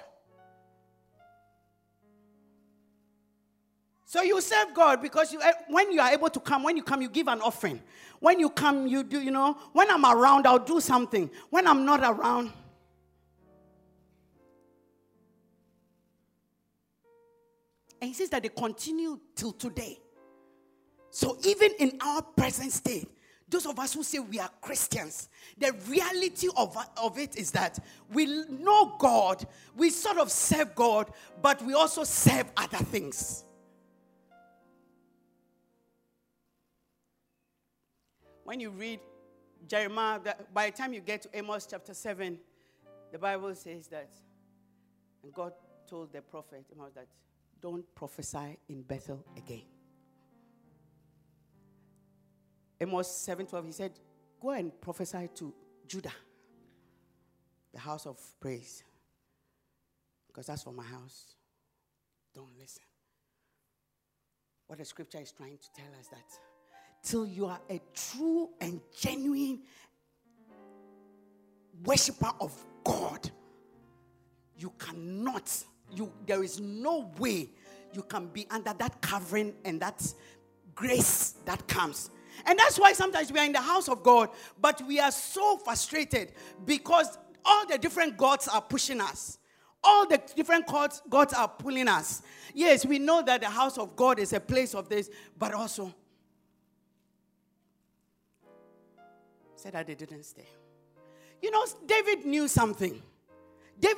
So you serve God because when you are able to come, you give an offering. When you come, you do, you know, when I'm around, I'll do something. When I'm not around. And he says that they continue till today. So even in our present state, those of us who say we are Christians, the reality of it is that we know God, we sort of serve God, but we also serve other things. When you read Jeremiah, by the time you get to Amos chapter 7, the Bible says that, and God told the prophet Amos that, don't prophesy in Bethel again. Amos 7:12, he said, go and prophesy to Judah, the house of praise, because that's for my house. Don't listen. What the scripture is trying to tell us that till you are a true and genuine worshiper of God, you cannot, there is no way you can be under that covering and that grace that comes. And that's why sometimes we are in the house of God, but we are so frustrated because all the different gods are pushing us. All the different gods are pulling us. Yes, we know that the house of God is a place of this, but also... that they didn't stay. You know, David knew something. That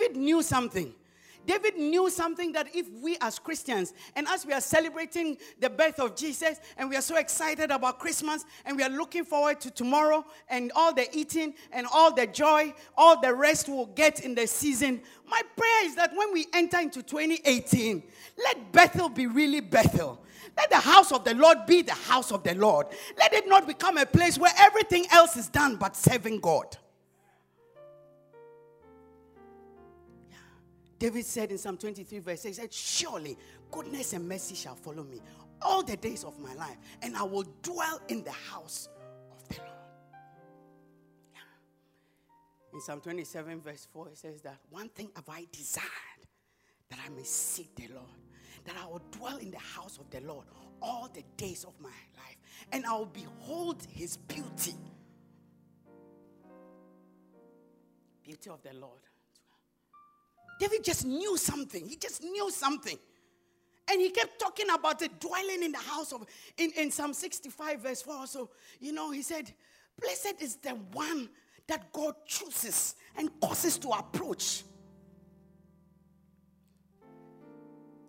if we as Christians, and as we are celebrating the birth of Jesus, and we are so excited about Christmas, and we are looking forward to tomorrow, and all the eating, and all the joy, all the rest we'll get in the season, my prayer is that when we enter into 2018, let Bethel be really Bethel. Let the house of the Lord be the house of the Lord. Let it not become a place where everything else is done but serving God. David said in Psalm 23 verse 6, he said, surely goodness and mercy shall follow me all the days of my life, and I will dwell in the house of the Lord. Yeah. In Psalm 27 verse 4, it says that one thing have I desired, that I may seek the Lord, that I will dwell in the house of the Lord all the days of my life, and I will behold his beauty. Beauty of the Lord. David just knew something. And he kept talking about the dwelling in the house of, in Psalm 65 verse 4. So, you know, he said, blessed is the one that God chooses and causes to approach.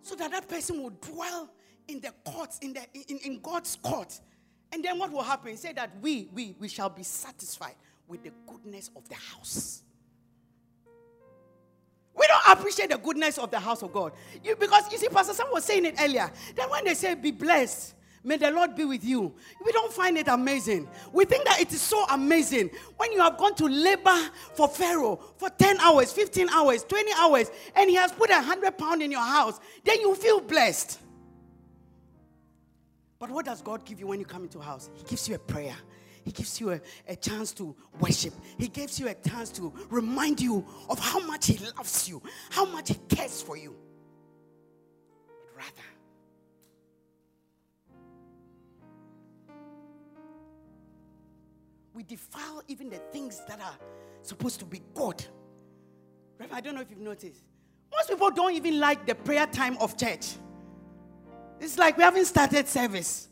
So that person will dwell in the courts, in God's court. And then what will happen? He said that we shall be satisfied with the goodness of the house. We don't appreciate the goodness of the house of God. Because, you see, Pastor Sam was saying it earlier, that when they say, be blessed, may the Lord be with you, we don't find it amazing. We think that it is so amazing when you have gone to labor for Pharaoh for 10 hours, 15 hours, 20 hours, and he has put 100 pounds in your house. Then you feel blessed. But what does God give you when you come into house? He gives you a prayer. He gives you a chance to worship. He gives you a chance to remind you of how much he loves you, how much he cares for you. But rather, we defile even the things that are supposed to be God. I don't know if you've noticed. Most people don't even like the prayer time of church. It's like we haven't started service.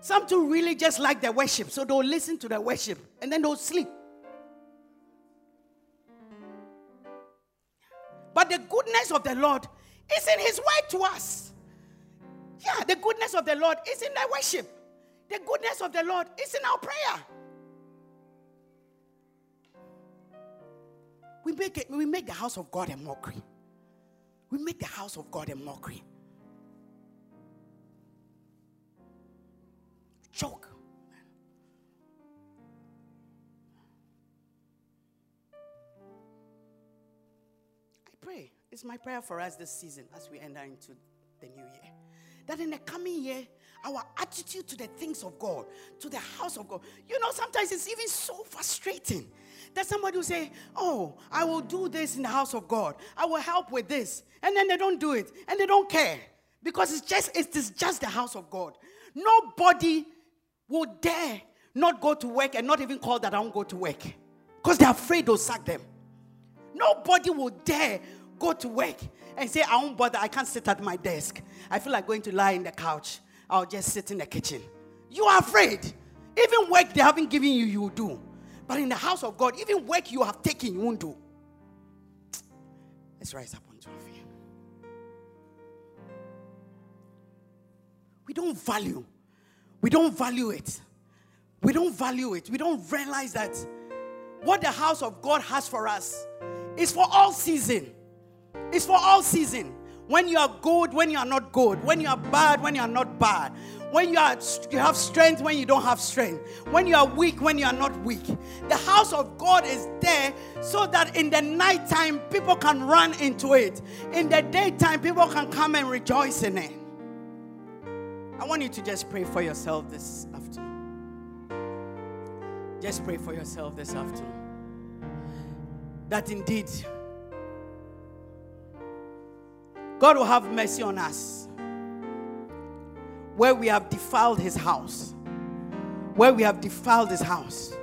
Some too really just like the worship, so they'll listen to the worship and then they'll sleep. But the goodness of the Lord is in his word to us. Yeah, the goodness of the Lord is in the worship. The goodness of the Lord is in our prayer. We make the house of God a mockery. We make the house of God a mockery. Joke. I pray, it's my prayer for us this season as we enter into the new year, that in the coming year, our attitude to the things of God, to the house of God, you know, sometimes it's even so frustrating that somebody will say, oh, I will do this in the house of God, I will help with this, and then they don't do it, and they don't care, because it is just the house of God. Nobody would dare not go to work and not even call that I don't go to work, because they're afraid they'll sack them. Nobody would dare go to work and say, I won't bother, I can't sit at my desk, I feel like going to lie in the couch, I'll just sit in the kitchen. You are afraid. Even work they haven't given you, you will do. But in the house of God, even work you have taken, you won't do. Let's rise up on 12 feet. We don't value it. We don't realize that what the house of God has for us is for all season. It's for all season. When you are good, when you are not good. When you are bad, when you are not bad. When you have strength, when you don't have strength. When you are weak, when you are not weak. The house of God is there so that in the nighttime, people can run into it. In the daytime, people can come and rejoice in it. I want you to just pray for yourself this afternoon. Just pray for yourself this afternoon. That indeed, God will have mercy on us. Where we have defiled his house. Where we have defiled his house.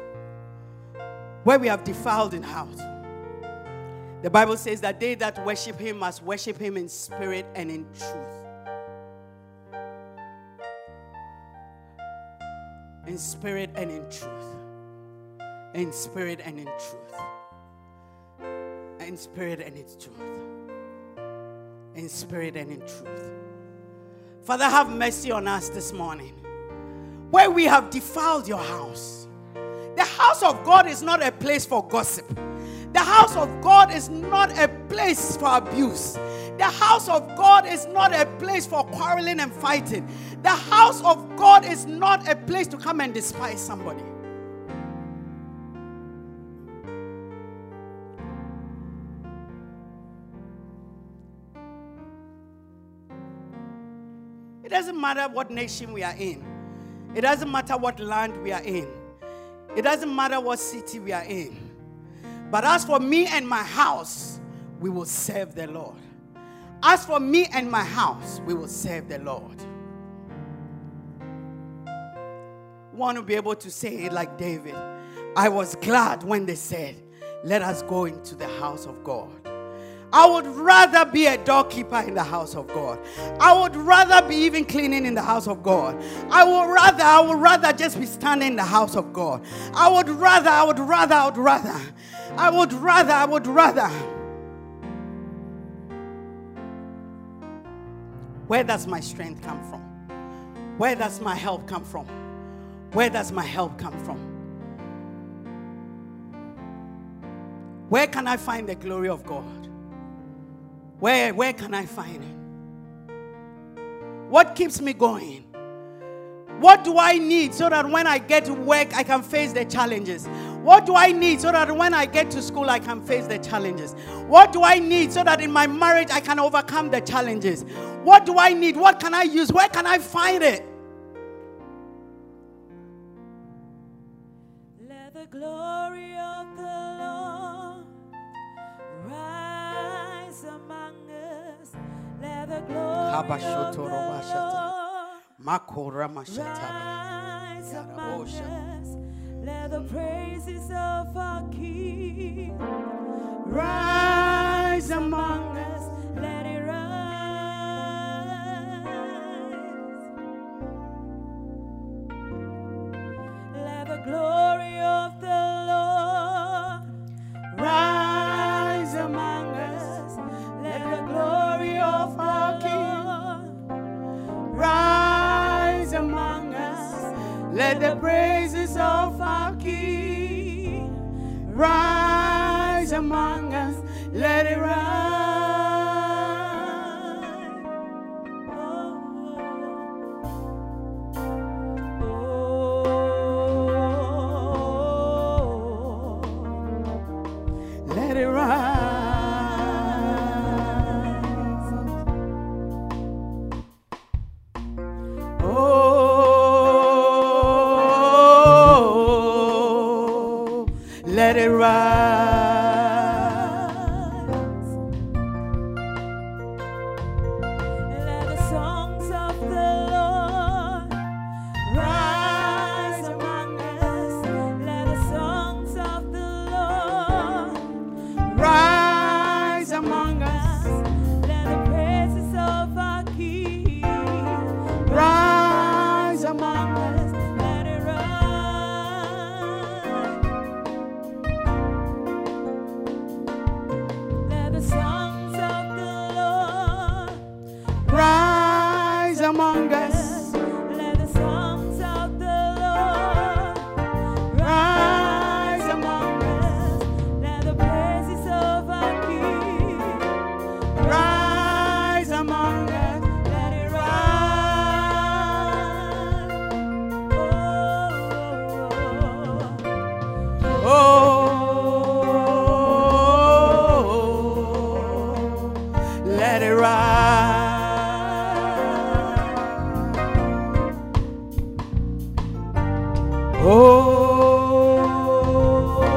Where we have defiled his house. The Bible says that they that worship him must worship him in spirit and in truth. In spirit and in truth. In spirit and in truth. In spirit and in truth. In spirit and in truth. Father, have mercy on us this morning. Where we have defiled your house. The house of God is not a place for gossip. The house of God is not a place for abuse. The house of God is not a place for quarreling and fighting. The house of God is not a place to come and despise somebody. It doesn't matter what nation we are in. It doesn't matter what land we are in. It doesn't matter what city we are in. But as for me and my house, we will serve the Lord. As for me and my house, we will serve the Lord. We want to be able to say it like David. I was glad when they said, let us go into the house of God. I would rather be a doorkeeper in the house of God. I would rather be even cleaning in the house of God. I would rather just be standing in the house of God. I would rather. Where does my strength come from? Where does my help come from? Where does my help come from? Where can I find the glory of God? Where can I find it? What keeps me going? What do I need so that when I get to work, I can face the challenges? What do I need so that when I get to school, I can face the challenges? What do I need so that in my marriage, I can overcome the challenges? What do I need? What can I use? Where can I find it? Let the glory of the Lord rise among us. Let the glory of the Lord rise among us. Let the praises of our King rise among us. Let it rise. Let the glory of the Lord rise among us. Let the glory of our King rise among us. Let the praises of our King rise among us, let it rise. Oh, oh, oh, oh. Let it rise. Oh. Let it rise. Let the songs of the Lord rise among us. Let the songs of the Lord rise among us. Let the praises of our King rise among us. Among us, let the songs of the Lord rise among us. Let the praises of our King rise among us. Let it rise. Oh, oh, oh,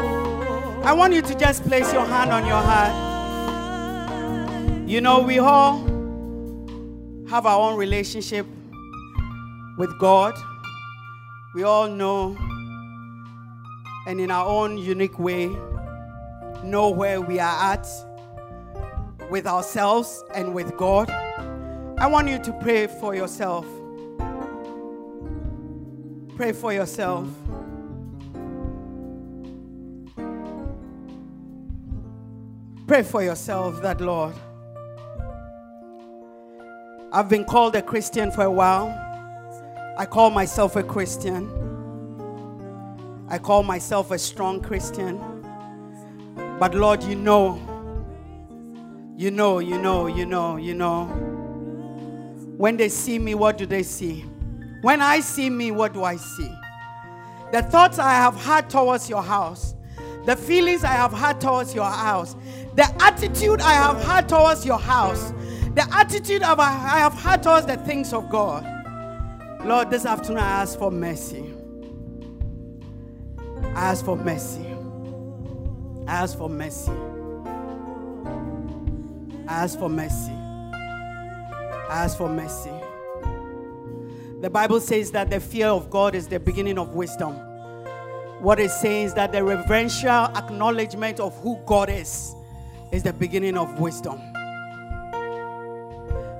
oh, let it rise. Oh, I want you to just place your hand on your heart. You know, we all have our own relationship with God. We all know, and in our own unique way, know where we are at with ourselves and with God. I want you to pray for yourself. Pray for yourself. Pray for yourself that, Lord, I've been called a Christian for a while. I call myself a Christian. I call myself a strong Christian. But Lord, you know. When they see me, what do they see? When I see me, what do I see? The thoughts I have had towards your house, the feelings I have had towards your house, the attitude I have had towards your house, the attitude I have had towards the things of God. Lord, this afternoon I ask for mercy. I ask for mercy. I ask for mercy. I ask for mercy. I ask for mercy. The Bible says that the fear of God is the beginning of wisdom. What it says is that the reverential acknowledgement of who God is is the beginning of wisdom.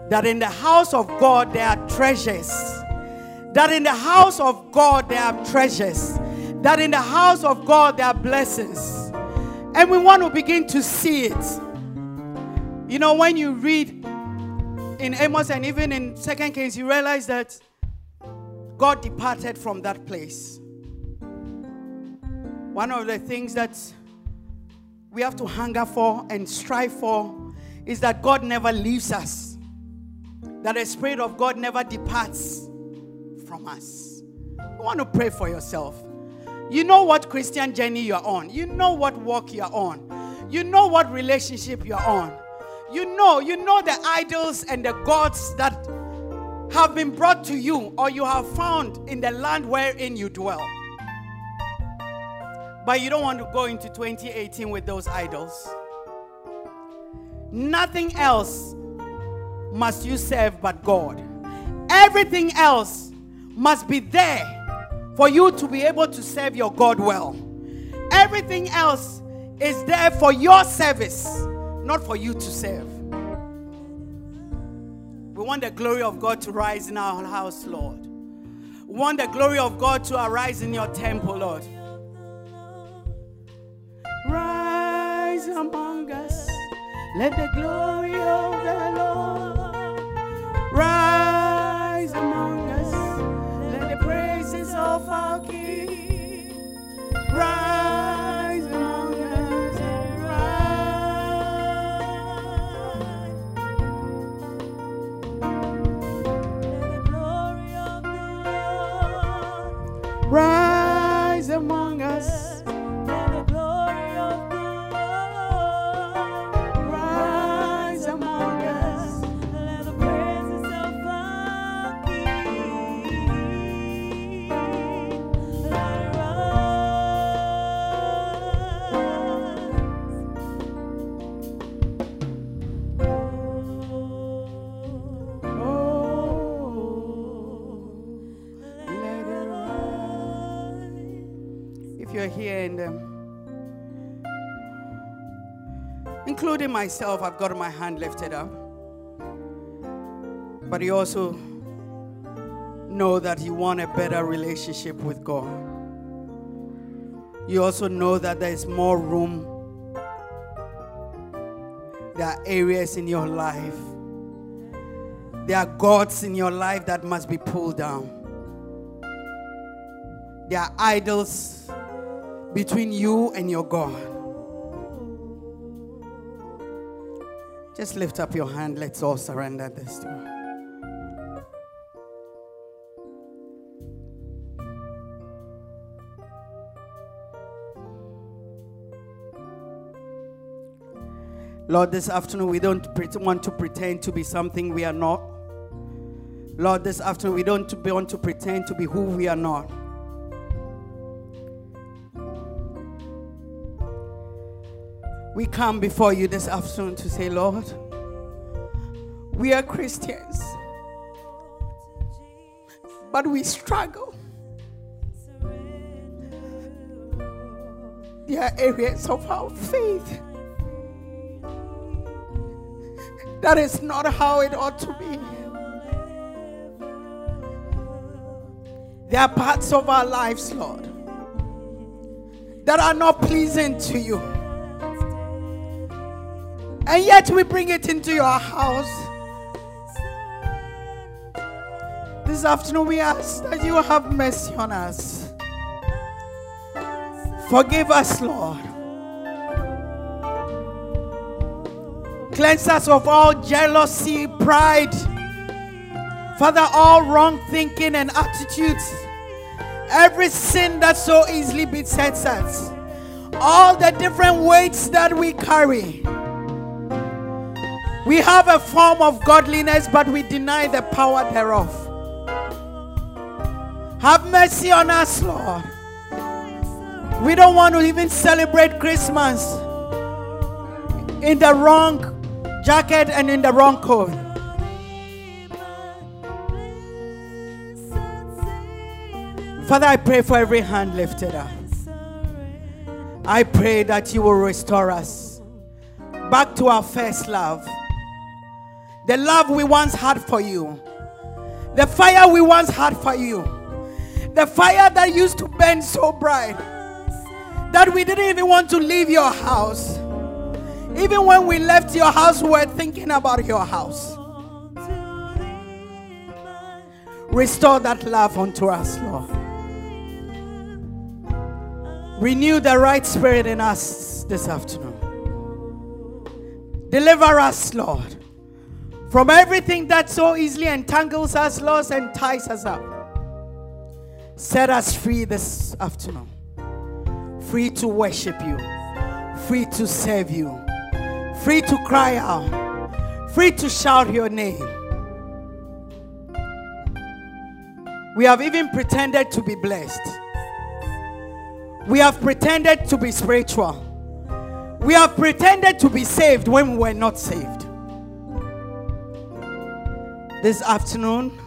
That in the house of God there are treasures. That in the house of God there are treasures. That in the house of God there are blessings. And we want to begin to see it. You know, when you read in Amos and even in 2 Kings, you realize that God departed from that place. One of the things that we have to hunger for and strive for is that God never leaves us. That the Spirit of God never departs from us. I want to pray for yourself. You know what Christian journey you're on. You know what walk you're on. You know what relationship you're on. You know the idols and the gods that have been brought to you or you have found in the land wherein you dwell. But you don't want to go into 2018 with those idols. Nothing else must you serve but God. Everything else must be there for you to be able to serve your God well. Everything else is there for your service, not for you to serve. We want the glory of God to rise in our house, Lord. We want the glory of God to arise in your temple, Lord. Rise among us. Let the glory of the Lord rise among us. Let the praises of our King rise. Rise among us. Let the glory of the Lord rise among us. Let the praises of our King rise. You're here, and including myself, I've got my hand lifted up. But you also know that you want a better relationship with God. You also know that there is more room. There are areas in your life. There are gods in your life that must be pulled down. There are idols between you and your God. Just lift up your hand. Let's all surrender this to Him. Lord, this afternoon we don't want to pretend to be something we are not. Lord, this afternoon we don't want to pretend to be who we are not. We come before you this afternoon to say, Lord, we are Christians, but we struggle. There are areas of our faith that is not how it ought to be. There are parts of our lives, Lord, that are not pleasing to you. And yet we bring it into your house. This afternoon we ask that you have mercy on us. Forgive us, Lord. Cleanse us of all jealousy, pride. Father, all wrong thinking and attitudes. Every sin that so easily besets us. All the different weights that we carry. We have a form of godliness, but we deny the power thereof. Have mercy on us, Lord. We don't want to even celebrate Christmas in the wrong jacket and in the wrong coat. Father, I pray for every hand lifted up. I pray that you will restore us back to our first love. The love we once had for you. The fire we once had for you. The fire that used to burn so bright that we didn't even want to leave your house. Even when we left your house, we were thinking about your house. Restore that love unto us, Lord. Renew the right spirit in us this afternoon. Deliver us, Lord, from everything that so easily entangles us, Lord, and ties us up. Set us free this afternoon. Free to worship you. Free to serve you. Free to cry out. Free to shout your name. We have even pretended to be blessed. We have pretended to be spiritual. We have pretended to be saved when we were not saved. This afternoon,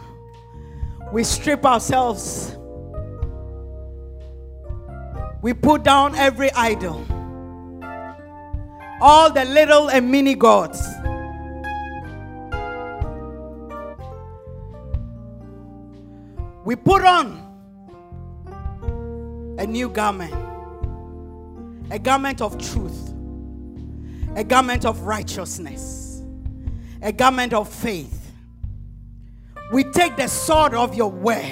we strip ourselves. We put down every idol. All the little and mini gods. We put on a new garment. A garment of truth. A garment of righteousness. A garment of faith. We take the sword of your word.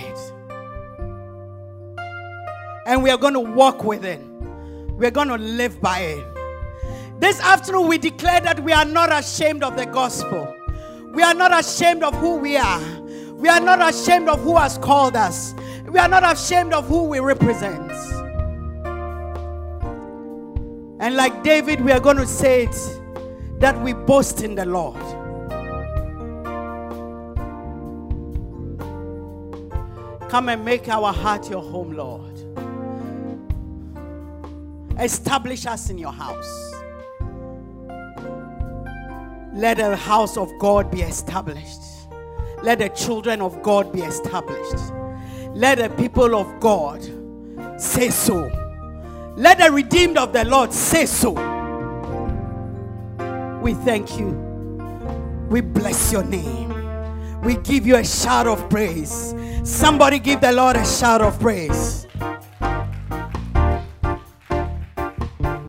And we are going to walk with it. We are going to live by it. This afternoon we declare that we are not ashamed of the gospel. We are not ashamed of who we are. We are not ashamed of who has called us. We are not ashamed of who we represent. And like David, we are going to say it, that we boast in the Lord. Come and make our heart your home, Lord. Establish us in your house. Let the house of God be established. Let the children of God be established. Let the people of God say so. Let the redeemed of the Lord say so. We thank you. We bless your name. We give you a shout of praise. Somebody give the Lord a shout of praise.